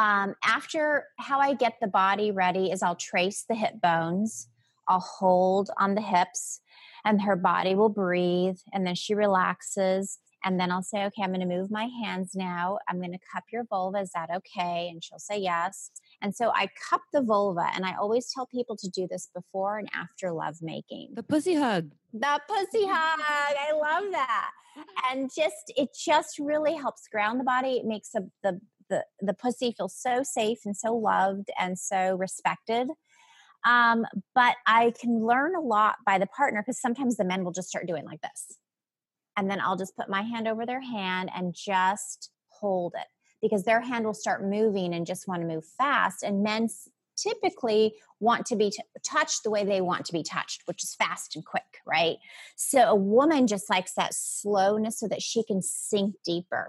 Um, after how I get the body ready is I'll trace the hip bones, I'll hold on the hips and her body will breathe and then she relaxes and then I'll say, okay, I'm going to move my hands now. I'm going to cup your vulva. Is that okay? And she'll say yes. And so I cup the vulva and I always tell people to do this before and after lovemaking. The pussy hug. The pussy hug. I love that. And just, it just really helps ground the body. It makes a, the The, the pussy feels so safe and so loved and so respected. Um, but I can learn a lot by the partner because sometimes the men will just start doing like this. And then I'll just put my hand over their hand and just hold it because their hand will start moving and just want to move fast. And men typically want to be t- touched the way they want to be touched, which is fast and quick, right? So a woman just likes that slowness so that she can sink deeper.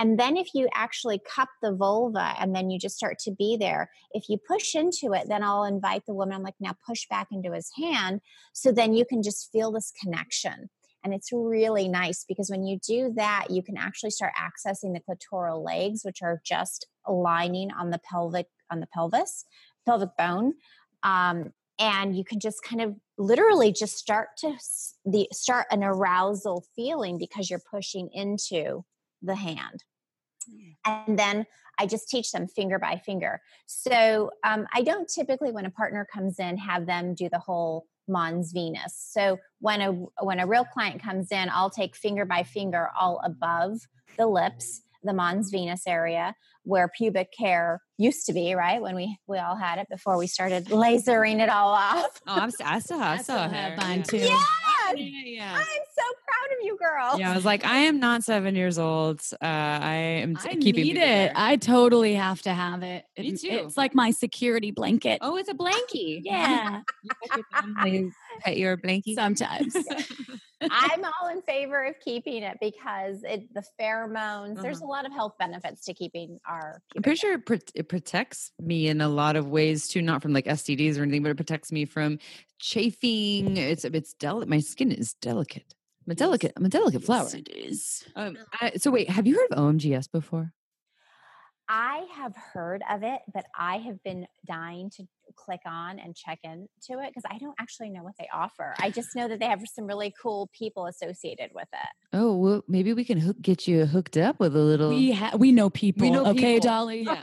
And then if you actually cup the vulva and then you just start to be there, if you push into it, then I'll invite the woman. I'm like, now push back into his hand. So then you can just feel this connection. And it's really nice because when you do that, you can actually start accessing the clitoral legs, which are just aligning on the pelvic, on the pelvis, pelvic bone. Um, and you can just kind of literally just start to the start an arousal feeling because you're pushing into the hand. And then I just teach them finger by finger. So um, I don't typically, when a partner comes in, have them do the whole Mons Venus. So when a when a real client comes in, I'll take finger by finger all above the lips, the Mons Venus area where pubic hair used to be, right? When we we all had it before we started lasering it all off. Oh, I'm, I saw, I saw her on too. Yeah. Yeah. I'm so proud of you, girl. Yeah, I was like, I am not seven years old. Uh, I am t- I keeping need it. There. I totally have to have it. it. Me too. It's like my security blanket. Oh, it's a blankie. Yeah. You pet your family, pet your blankie sometimes. I'm all in favor of keeping it because it the pheromones. Uh-huh. There's a lot of health benefits to keeping our. I'm pretty sure it, pro- it protects me in a lot of ways too, not from like S T Ds or anything, but it protects me from chafing. It's it's delicate. My skin is delicate. I'm a delicate. I'm a delicate flower. Yes, it is. Um, I, so wait, have you heard of O M G Yes before? I have heard of it, but I have been dying to click on and check in to it because I don't actually know what they offer. I just know that they have some really cool people associated with it. Oh, well, maybe we can hook, get you hooked up with a little. We ha- we know people. We know okay, people. Dolly. Yeah.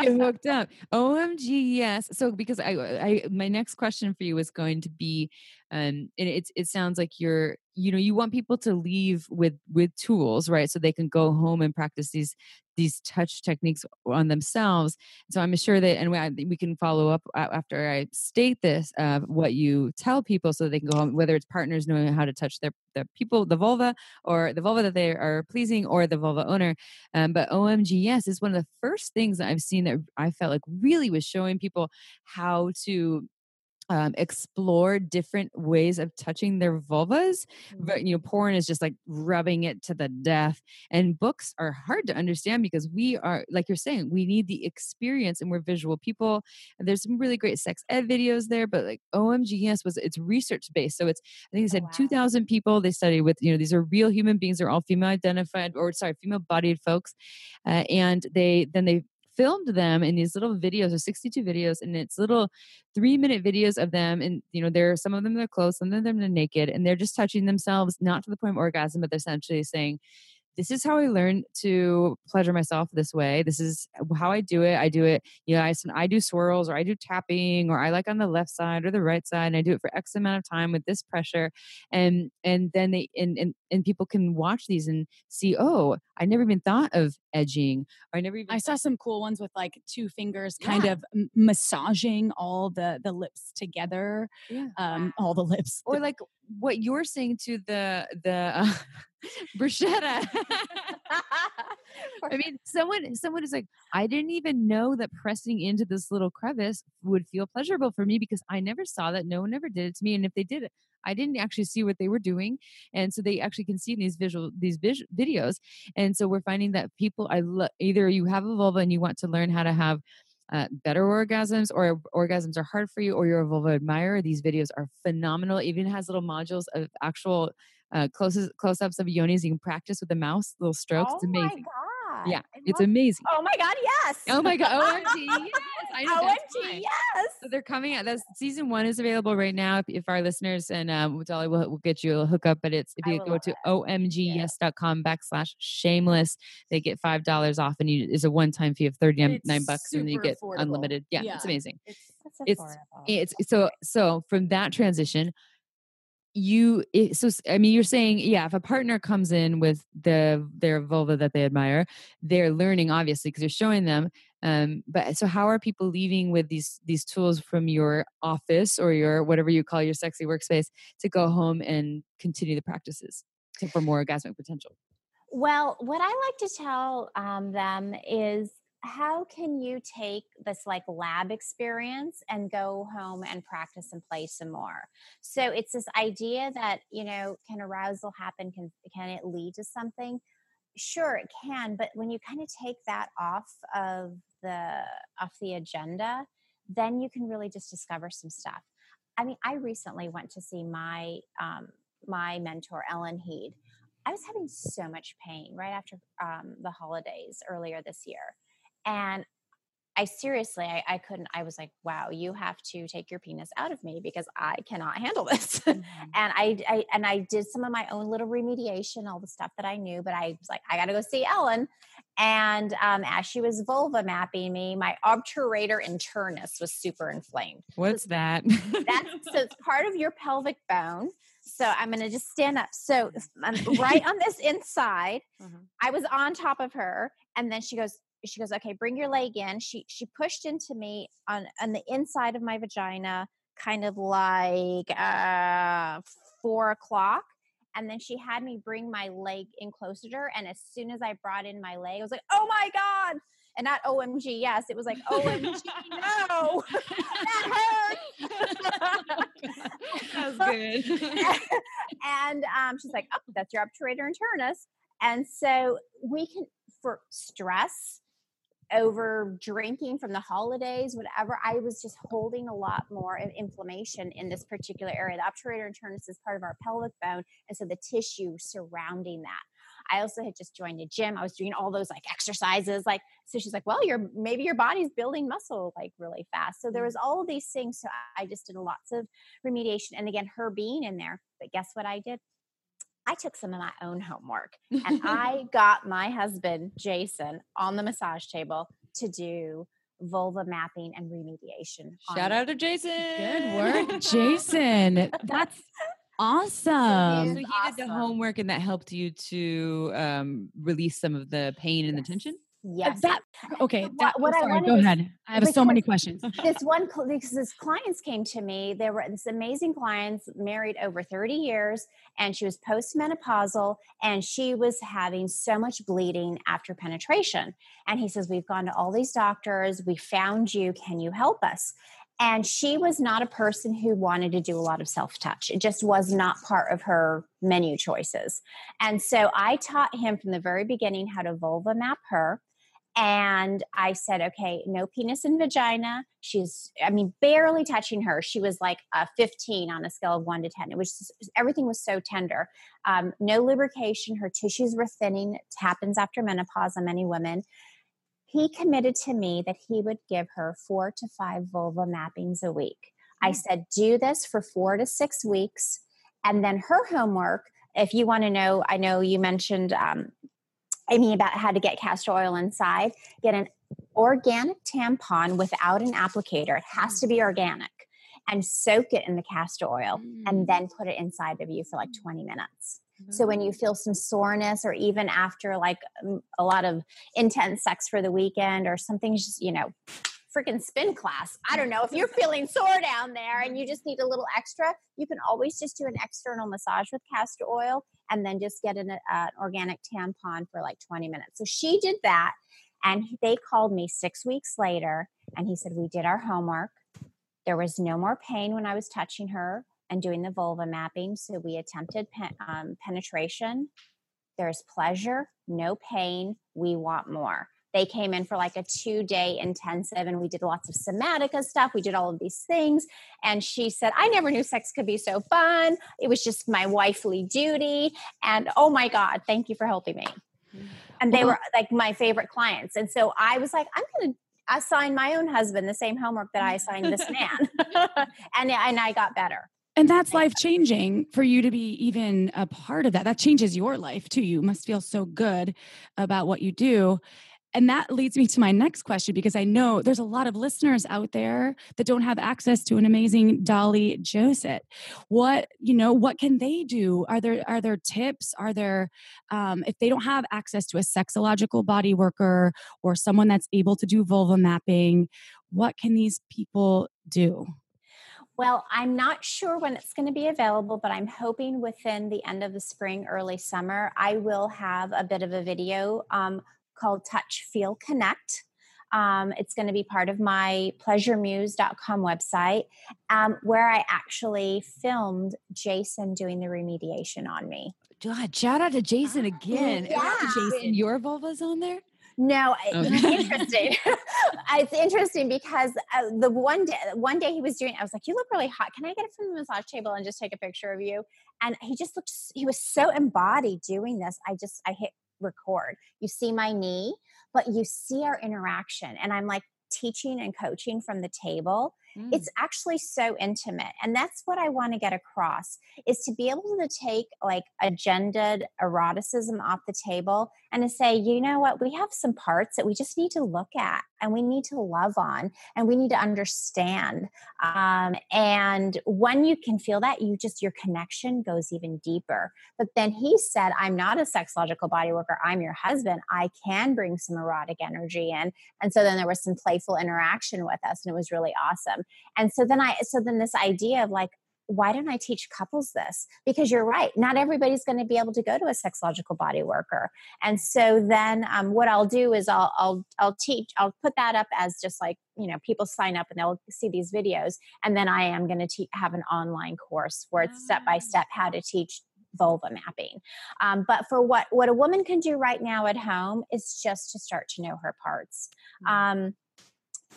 Get hooked up. O M G Yes. So because I, I, my next question for you is going to be, um, and it's it sounds like you're, you know, you want people to leave with with tools, right? So they can go home and practice these these touch techniques on themselves. So I'm sure that, and we, we can follow up after I state this, uh, what you tell people so they can go home, whether it's partners knowing how to touch their, their people, the vulva, or the vulva that they are pleasing, or the vulva owner. Um, but O M G Yes is one of the first things that I've seen that I felt like really was showing people how to Um, explore different ways of touching their vulvas. But, you know, porn is just like rubbing it to the death. And books are hard to understand because we are, like you're saying, we need the experience and we're visual people. And there's some really great sex ed videos there, but like O M G Yes was, it's research based. So it's, I think they said oh, wow. two thousand people they studied with, you know, these are real human beings. They're all female identified or sorry, female bodied folks. Uh, and they, then they, filmed them in these little videos, or sixty-two videos, and it's little three-minute videos of them. And you know, there are some of them they're clothed, some of them they're naked, and they're just touching themselves, not to the point of orgasm, but they're essentially saying, this is how I learned to pleasure myself this way. This is how I do it. I do it, you know, I, I do swirls or I do tapping or I like on the left side or the right side. And I do it for X amount of time with this pressure. And, and then they, and, and, and people can watch these and see, oh, I never even thought of edging. Or I never even, I saw some cool ones with like two fingers kind yeah. of massaging all the, the lips together, yeah. um, all the lips. Or like what you're saying to the, the, uh, bruschetta. I mean, someone, someone is like, I didn't even know that pressing into this little crevice would feel pleasurable for me because I never saw that. No one ever did it to me. And if they did it, I didn't actually see what they were doing. And so they actually can see in these visual, these vis- videos. And so we're finding that people, I lo- either you have a vulva and you want to learn how to have Uh, better orgasms, or orgasms are hard for you, or you're a vulva admirer. These videos are phenomenal. It even has little modules of actual uh, close close-ups of yonis. You can practice with the mouse, little strokes. Oh, it's amazing. My God. Yeah, I it's love- amazing. Oh my God, yes. Oh my God, O M G, yes. I know, O M G, yes. So they're coming out. That's, season one is available right now. If, if our listeners, and um, Dolly will we'll get you a hookup, but it's if you go to omg yes dot com yeah. backslash shameless, they get five dollars off, and you, it's a one-time fee of thirty-nine bucks, and you get affordable. Unlimited. Yeah, yeah, it's amazing. It's it's, it's so so from that transition. You, it, so, I mean, you're saying, yeah, if a partner comes in with the, their vulva that they admire, they're learning obviously because you're showing them. Um, but so how are people leaving with these, these tools from your office or your, whatever you call your sexy workspace to go home and continue the practices to, for more orgasmic potential? Well, what I like to tell um, them is, how can you take this like lab experience and go home and practice and play some more? So it's this idea that, you know, can arousal happen? Can, can it lead to something? Sure, it can. But when you kind of take that off of the, off the agenda, then you can really just discover some stuff. I mean, I recently went to see my, um, my mentor, Ellen Heed. I was having so much pain right after um, the holidays earlier this year. And I seriously, I, I couldn't, I was like, wow, you have to take your penis out of me because I cannot handle this. Mm-hmm. and I, I, and I did some of my own little remediation, all the stuff that I knew, but I was like, I got to go see Ellen. And, um, as she was vulva mapping me, my obturator internus was super inflamed. What's so, that? That's, so it's part of your pelvic bone. So I'm going to just stand up. So I'm right on this inside. Mm-hmm. I was on top of her. And then she goes, She goes, okay, bring your leg in. She she pushed into me on, on the inside of my vagina, kind of like uh, four o'clock. And then she had me bring my leg in closer to her. And as soon as I brought in my leg, I was like, oh my God. And not O M G, yes. It was like, O M G, no. That hurt. That was good. and um, she's like, oh, that's your obturator internus. And so we can, for stress, over drinking from the holidays, whatever, I was just holding a lot more of inflammation in this particular area. The obturator internus is part of our pelvic bone. And so the tissue surrounding that. I also had just joined a gym. I was doing all those like exercises. Like, so she's like, well, you're, maybe your body's building muscle like really fast. So there was all of these things. So I just did lots of remediation. And again, her being in there, but guess what I did? I took some of my own homework and I got my husband, Jason, on the massage table to do vulva mapping and remediation. Shout out to Jason. Good work, Jason. That's awesome. So he awesome. did the homework and that helped you to um, release some of the pain and yes. the tension? Yes. That, okay. That, what, what sorry, I go is, ahead. I have so many questions. This one, because this clients came to me, they were this amazing clients married over thirty years and she was postmenopausal and she was having so much bleeding after penetration. And he says, we've gone to all these doctors. We found you. Can you help us? And she was not a person who wanted to do a lot of self-touch. It just was not part of her menu choices. And so I taught him from the very beginning how to vulva map her. And I said, okay, no penis and vagina. She's, I mean, barely touching her. She was like a fifteen on a scale of one to ten. It was, just, everything was so tender. Um, no lubrication. Her tissues were thinning. It happens after menopause on many women. He committed to me that he would give her four to five vulva mappings a week. Mm-hmm. I said, do this for four to six weeks. And then her homework, if you want to know, I know you mentioned, um, I mean, about how to get castor oil inside, get an organic tampon without an applicator. It has to be organic, and soak it in the castor oil mm. and then put it inside of you for like twenty minutes. Mm. So when you feel some soreness, or even after like a lot of intense sex for the weekend, or something's just, you know, freaking spin class. I don't know. If you're feeling sore down there and you just need a little extra, you can always just do an external massage with castor oil and then just get an, uh, an organic tampon for like twenty minutes. So she did that. And they called me six weeks later and he said, we did our homework. There was no more pain when I was touching her and doing the vulva mapping. So we attempted pe- um, penetration. There's pleasure, no pain. We want more. They came in for like a two-day intensive, and we did lots of Somatica stuff. We did all of these things. And she said, I never knew sex could be so fun. It was just my wifely duty. And oh my God, thank you for helping me. And they were like my favorite clients. And so I was like, I'm going to assign my own husband the same homework that I assigned this man. and and I got better. And that's life-changing for you to be even a part of that. That changes your life too. You must feel so good about what you do. And that leads me to my next question, because I know there's a lot of listeners out there that don't have access to an amazing Dolly Josette. What, you know, what can they do? Are there, are there tips? Are there, um, if they don't have access to a sexological body worker or someone that's able to do vulva mapping, what can these people do? Well, I'm not sure when it's going to be available, but I'm hoping within the end of the spring, early summer, I will have a bit of a video, um, called Touch, Feel, Connect. Um, it's going to be part of my pleasure muse dot com website, um, where I actually filmed Jason doing the remediation on me. God, shout out to Jason again. Yeah. Jason, your vulva's on there? No, okay. It's interesting. It's interesting because uh, the one day, one day he was doing, I was like, you look really hot. Can I get it from the massage table and just take a picture of you? And he just looked, he was so embodied doing this. I just, I hit record. You see my knee, but you see our interaction. And I'm like teaching and coaching from the table. Mm. It's actually so intimate. And that's what I want to get across, is to be able to take like agendaed eroticism off the table and to say, you know what, we have some parts that we just need to look at and we need to love on and we need to understand. Um, and when you can feel that, you just, your connection goes even deeper. But then he said, I'm not a sexological body worker. I'm your husband. I can bring some erotic energy in. And so then there was some playful interaction with us, and it was really awesome. And so then I, so then this idea of like, why don't I teach couples this? Because you're right. Not everybody's going to be able to go to a sexological body worker. And so then um, what I'll do is I'll, I'll, I'll teach, I'll put that up as just like, you know, people sign up and they'll see these videos. And then I am going to te- have an online course where it's step-by-step how to teach vulva mapping. Um, but for what, what a woman can do right now at home is just to start to know her parts. Um,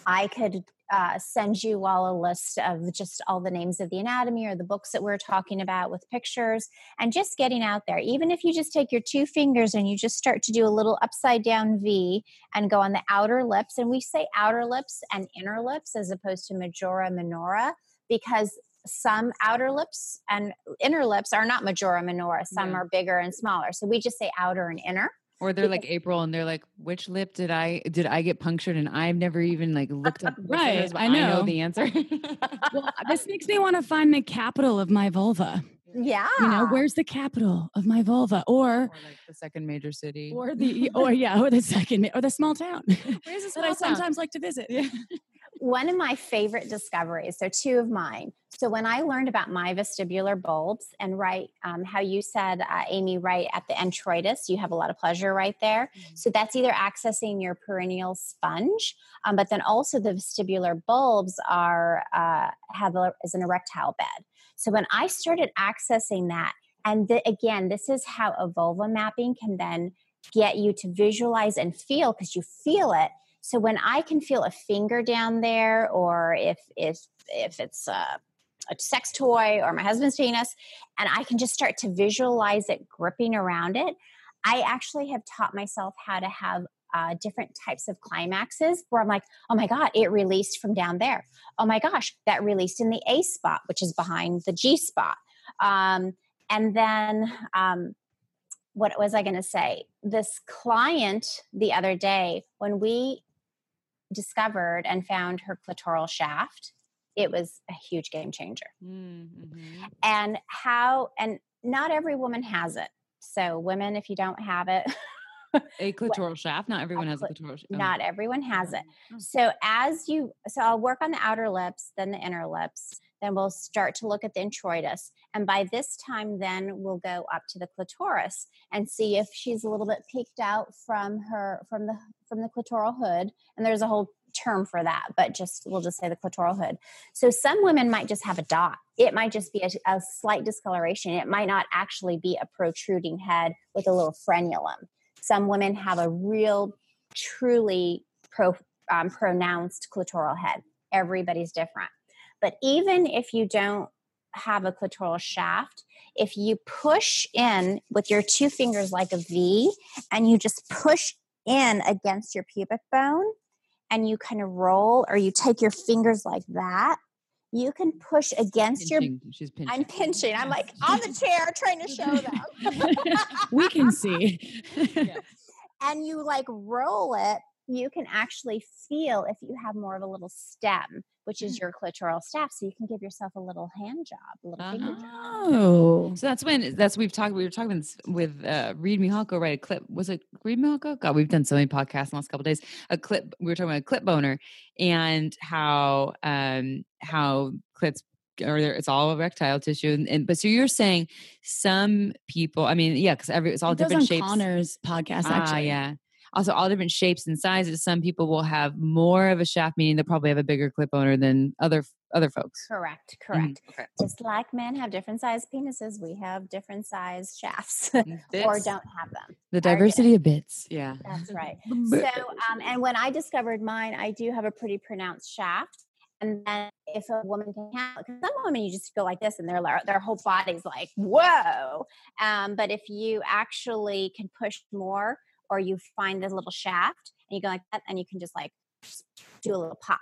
I could Uh, send you all a list of just all the names of the anatomy or the books that we're talking about with pictures, and just getting out there. Even if you just take your two fingers and you just start to do a little upside down V and go on the outer lips. And we say outer lips and inner lips as opposed to majora minora, because some outer lips and inner lips are not majora minora. Some yeah. are bigger and smaller. So we just say outer and inner. Or they're like April and they're like, which lip did I, did I get punctured? And I've never even like looked up. Right. Is, I know. I know the answer. Well, this makes me want to find the capital of my vulva. Yeah. You know, where's the capital of my vulva? Or, or like the second major city or the, or yeah, or the second or the small town. Where's the small that I sometimes town? Like to visit. Yeah. One of my favorite discoveries, so two of mine. So when I learned about my vestibular bulbs and right, um, how you said, uh, Amy, right at the introitus, you have a lot of pleasure right there. Mm-hmm. So that's either accessing your perineal sponge, um, but then also the vestibular bulbs are uh, have a, is an erectile bed. So when I started accessing that, and the, again, this is how a vulva mapping can then get you to visualize and feel, because you feel it. So when I can feel a finger down there, or if if if it's a, a sex toy or my husband's penis, and I can just start to visualize it gripping around it, I actually have taught myself how to have uh, different types of climaxes where I'm like, oh my God, it released from down there. Oh my gosh, that released in the A spot, which is behind the G spot. Um, and then... Um, what was I going to say? This client the other day, when we discovered and found her clitoral shaft, it was a huge game changer. Mm-hmm. And how, and not every woman has it. So women, if you don't have it, a clitoral well, shaft, not everyone a has cl- a clitoral shaft. Oh. Not everyone has it. Oh. So as you, so I'll work on the outer lips, then the inner lips, then we'll start to look at the introitus. And by this time, then we'll go up to the clitoris and see if she's a little bit peeked out from her, from the, from the clitoral hood. And there's a whole term for that, but just, we'll just say the clitoral hood. So some women might just have a dot. It might just be a, a slight discoloration. It might not actually be a protruding head with a little frenulum. Some women have a real, truly pro, um, pronounced clitoral head. Everybody's different. But even if you don't have a clitoral shaft, if you push in with your two fingers like a V and you just push in against your pubic bone, and you kind of roll, or you take your fingers like that, you can push against pinching. your... She's pinching. I'm pinching. I'm like on the chair trying to show them. We can see. Yes. And you like roll it, you can actually feel if you have more of a little stem, which is your clitoral staff. So you can give yourself a little hand job, a little finger job. Oh, so that's when that's, we've talked, we were talking with uh, Reed Mihalko, right? A clip, was it Reed Mihalko? God, we've done so many podcasts in the last couple of days, a clip, we were talking about a clip boner and how, um, how clits or it's all erectile tissue. And, and, but so you're saying some people, I mean, yeah, cause every, it's all it different shapes. Connor's podcast actually. Ah, yeah. Also, all different shapes and sizes. Some people will have more of a shaft, meaning they'll probably have a bigger clip owner than other other folks. Correct, correct. Mm-hmm. Okay. Just like men have different sized penises, we have different sized shafts, or don't have them. The diversity of bits. Yeah, that's right. So, um, and when I discovered mine, I do have a pretty pronounced shaft. And then if a woman can have, because some women you just go like this and their their whole body's like whoa. Um, but if you actually can push more, or you find this little shaft and you go like that and you can just like do a little pop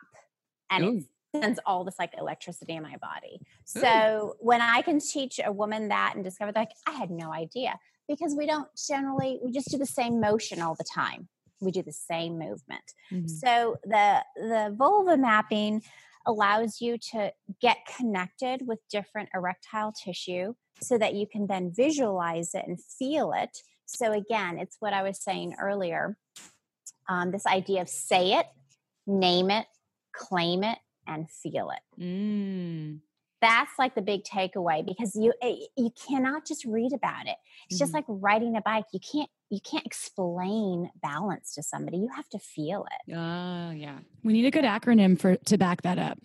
and Ooh. It sends all this like electricity in my body. So Ooh. When I can teach a woman that and discover that, like, I had no idea, because we don't generally, we just do the same motion all the time. We do the same movement. Mm-hmm. So the, the vulva mapping allows you to get connected with different erectile tissue so that you can then visualize it and feel it. So again, it's what I was saying earlier, um, this idea of say it, name it, claim it, and feel it. Mm. That's like the big takeaway, because you you cannot just read about it. It's mm-hmm. just like riding a bike. You can't you can't explain balance to somebody. You have to feel it. Oh, uh, yeah. We need a good acronym for to back that up.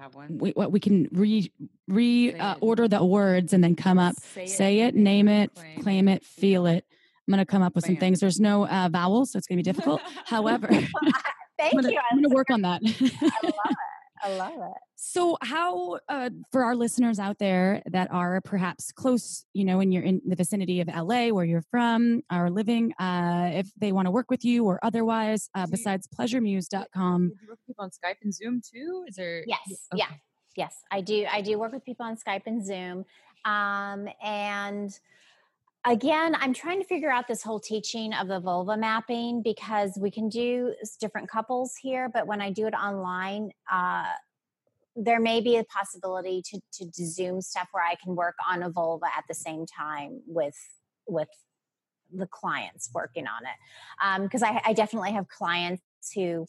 Have one. We, what we can re re uh, order the words and then come up, say it, say it name it, claim, claim it, feel it. I'm going to come up with Bam. Some things. There's no uh, vowels, so it's going to be difficult. However, well, thank I'm gonna, you. I'm going to work on that. I love it. I love it. So, how uh, for our listeners out there that are perhaps close, you know, and you're in the vicinity of L A, where you're from, are living, uh, if they want to work with you or otherwise, uh, besides pleasure muse dot com, do you work with people on Skype and Zoom too? Is there? Yes, okay. yeah, yes, I do. I do work with people on Skype and Zoom, um, and. Again, I'm trying to figure out this whole teaching of the vulva mapping, because we can do different couples here, but when I do it online, uh, there may be a possibility to, to do Zoom stuff where I can work on a vulva at the same time with, with the clients working on it. Um, cause I, I definitely have clients who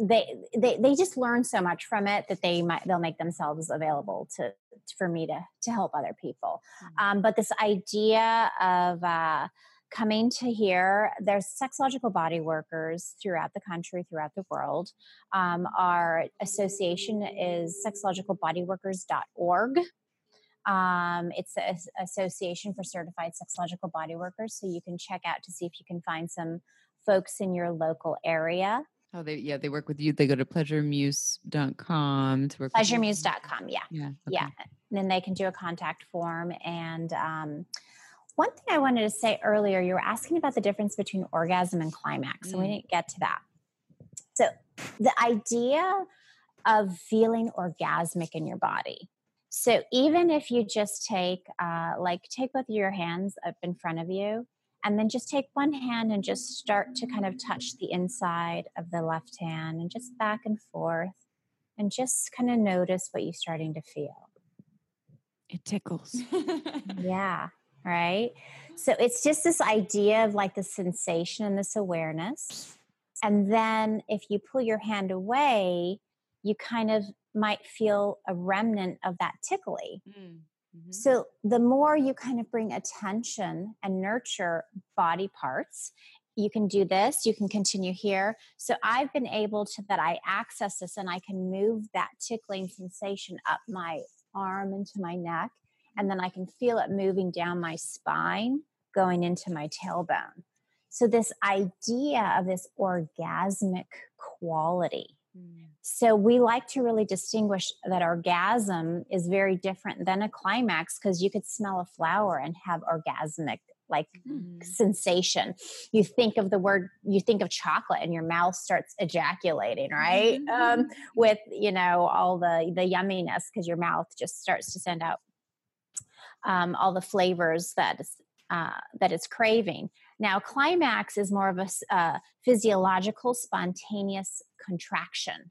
they, they, they just learn so much from it that they might, they'll make themselves available to, for me to, to help other people. Um, but this idea of, uh, coming to here, there's sexological body workers throughout the country, throughout the world. Um, our association is sexological body workers dot org. Um, it's an association for certified sexological body workers. So you can check out to see if you can find some folks in your local area. Oh, they, yeah, they work with you. They go to pleasure muse dot com to work. pleasure muse dot com. Yeah. Yeah. Okay. Yeah. And then they can do a contact form. And, um, one thing I wanted to say earlier, you were asking about the difference between orgasm and climax, mm. and we didn't get to that. So the idea of feeling orgasmic in your body, So even if you just take, uh, like take both of your hands up in front of you, and then just take one hand and just start to kind of touch the inside of the left hand and just back and forth, and just kind of notice what you're starting to feel. It tickles. Yeah. Right. So it's just this idea of like the sensation and this awareness. And then if you pull your hand away, you kind of might feel a remnant of that tickly. Mm. Mm-hmm. So the more you kind of bring attention and nurture body parts, you can do this, you can continue here. So I've been able to, that I access this and I can move that tickling sensation up my arm into my neck, and then I can feel it moving down my spine, going into my tailbone. So this idea of this orgasmic quality. So we like to really distinguish that orgasm is very different than a climax, because you could smell a flower and have orgasmic like mm-hmm. sensation. You think of the word, you think of chocolate and your mouth starts ejaculating, right? Mm-hmm. Um, with, you know, all the, the yumminess, because your mouth just starts to send out um, all the flavors that, uh, that it's craving. Now, climax is more of a uh, physiological, spontaneous contraction,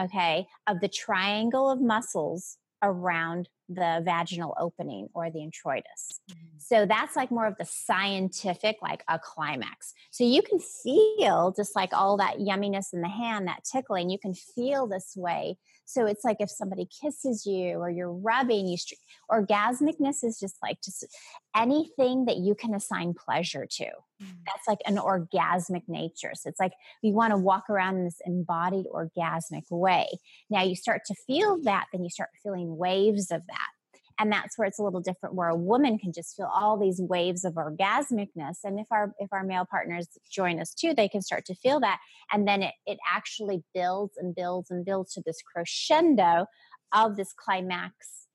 okay, of the triangle of muscles around the vaginal opening or the introitus. Mm-hmm. So that's like more of the scientific, like a climax. So you can feel just like all that yumminess in the hand, that tickling, you can feel this way. So it's like if somebody kisses you or you're rubbing, you st- orgasmicness is just like just anything that you can assign pleasure to. Mm-hmm. That's like an orgasmic nature. So it's like you want to walk around in this embodied orgasmic way. Now you start to feel that, then you start feeling waves of that. And that's where it's a little different, where a woman can just feel all these waves of orgasmicness. And if our if our male partners join us too, they can start to feel that. And then it, it actually builds and builds and builds to this crescendo of this climax,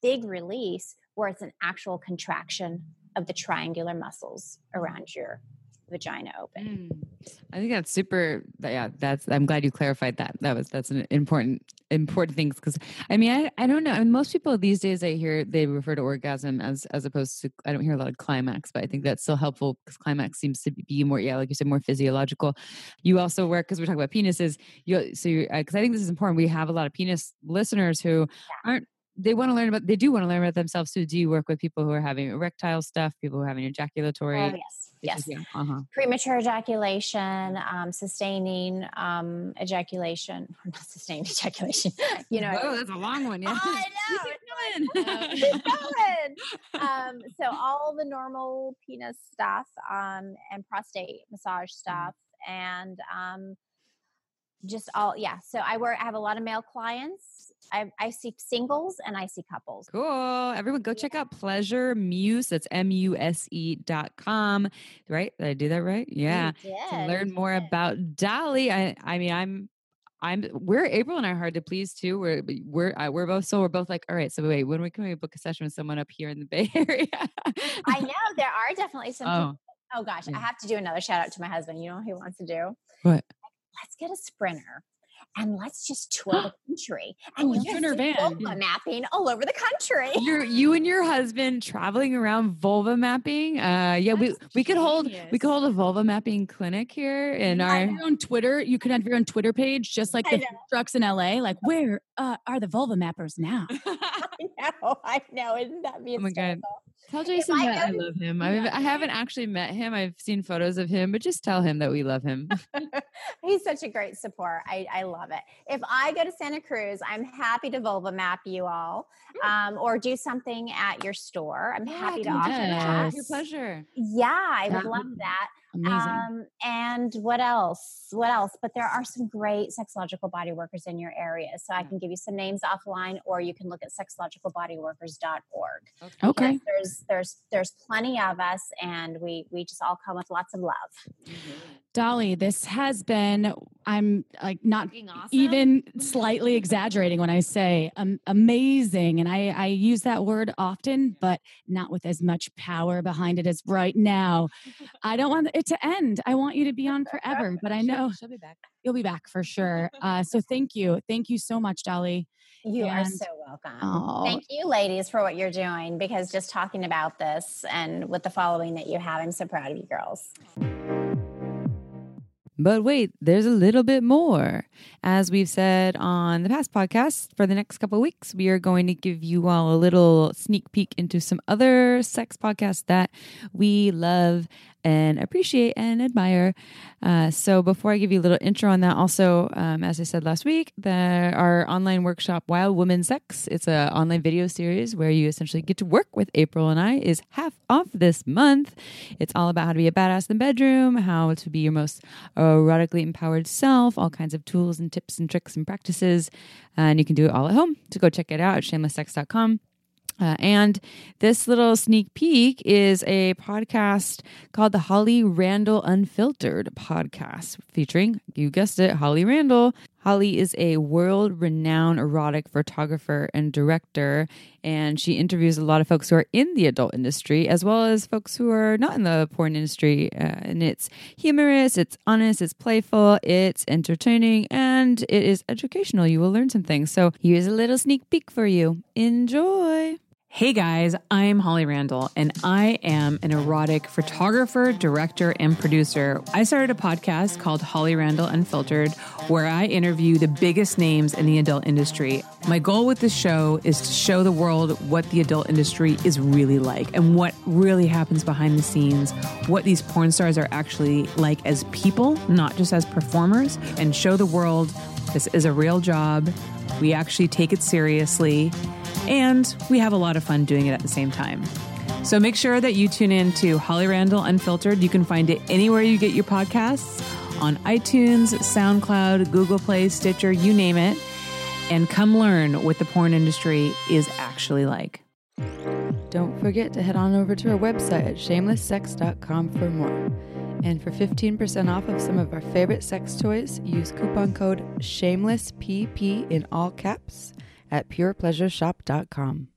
big release, where it's an actual contraction of the triangular muscles around your vagina open. Mm. I think that's super. Yeah, that's. I'm glad you clarified that. That was that's an important important thing, because I mean I I don't know. I mean, most people these days I hear they refer to orgasm as as opposed to, I don't hear a lot of climax, but I think that's still helpful because climax seems to be more, yeah, like you said, more physiological. You also work, because we're talking about penises. You so because uh, I think this is important. We have a lot of penis listeners who yeah. aren't. They want to learn about. They do want to learn about themselves too. Do you work with people who are having erectile stuff? People who are having ejaculatory? Oh, yes, yes. Is, yeah. uh-huh. Premature ejaculation, um, sustaining um, ejaculation, or not sustained ejaculation. You know. Oh, that's a long one. Yeah. I know. Keep it going. Keep going. Um, so all the normal penis stuff, um, and prostate massage stuff, and um, just all yeah. So I work. I have a lot of male clients. I, I see singles and I see couples. Cool. Everyone go yeah. check out PleasureMuse. That's M U S E dot com. Right? Did I do that right? Yeah. You did. To learn more about Dolly. I, I mean, I'm, I'm, we're April and I are hard to please too. We're, we're, I, we're both, so we're both like, all right, so wait, when we can we book a session with someone up here in the Bay Area? I know there are definitely some. Oh, people, oh gosh. Yeah. I have to do another shout out to my husband. You know what he wants to do? What? Let's get a sprinter. And let's just tour the country and oh, you'll see vulva mapping all over the country. You're, you and your husband traveling around vulva mapping. Uh, yeah, That's we we genius. could hold we could hold a vulva mapping clinic here in our on Twitter. You could have your own Twitter page, just like the trucks in L A. Like, where uh, are the vulva mappers now? I know, I know. Isn't that beautiful? Oh my god. Tell Jason I that I love him. I, mean, I haven't actually met him. I've seen photos of him, but just tell him that we love him. He's such a great support. I, I love it. If I go to Santa Cruz, I'm happy to vulva map you all, um, or do something at your store. I'm yeah, happy to offer that. Your pleasure. Yeah, I would love that. Amazing. Um, and what else? What else? But there are some great sexological body workers in your area. So I can give you some names offline, or you can look at sexological body workers dot org. Okay. okay. There's, there's, there's plenty of us, and we, we just all come with lots of love. Mm-hmm. Dolly, this has been, I'm like not awesome. even slightly exaggerating when I say um, amazing. And I, I use that word often, but not with as much power behind it as right now. I don't want it to end. I want you to be on forever, but I know she'll, she'll be back. You'll be back for sure. Uh, so thank you. Thank you so much, Dolly. You and, are so welcome. Oh, thank you, ladies, for what you're doing, because just talking about this and with the following that you have, I'm so proud of you girls. But wait, there's a little bit more. As we've said on the past podcast, for the next couple of weeks, we are going to give you all a little sneak peek into some other sex podcasts that we love and appreciate and admire. Uh, so before I give you a little intro on that, also, um, as I said last week, there our online workshop, Wild Woman Sex, it's an online video series where you essentially get to work with April and I, is half off this month. It's all about how to be a badass in the bedroom, how to be your most erotically empowered self, all kinds of tools and tips and tricks and practices. And you can do it all at home. So go check it out at shameless sex dot com. Uh, and this little sneak peek is a podcast called the Holly Randall Unfiltered podcast, featuring, you guessed it, Holly Randall. Holly is a world-renowned erotic photographer and director, and she interviews a lot of folks who are in the adult industry, as well as folks who are not in the porn industry. Uh, and it's humorous, it's honest, it's playful, it's entertaining, and it is educational. You will learn some things. So here's a little sneak peek for you. Enjoy. Hey guys, I'm Holly Randall, and I am an erotic photographer, director, and producer. I started a podcast called Holly Randall Unfiltered, where I interview the biggest names in the adult industry. My goal with this show is to show the world what the adult industry is really like and what really happens behind the scenes, what these porn stars are actually like as people, not just as performers, and show the world this is a real job. We actually take it seriously, and we have a lot of fun doing it at the same time. So make sure that you tune in to Holly Randall Unfiltered. You can find it anywhere you get your podcasts, on iTunes, SoundCloud, Google Play, Stitcher, you name it. And come learn what the porn industry is actually like. Don't forget to head on over to our website at shameless sex dot com for more. And for fifteen percent off of some of our favorite sex toys, use coupon code SHAMELESSPP in all caps at pure pleasure shop dot com.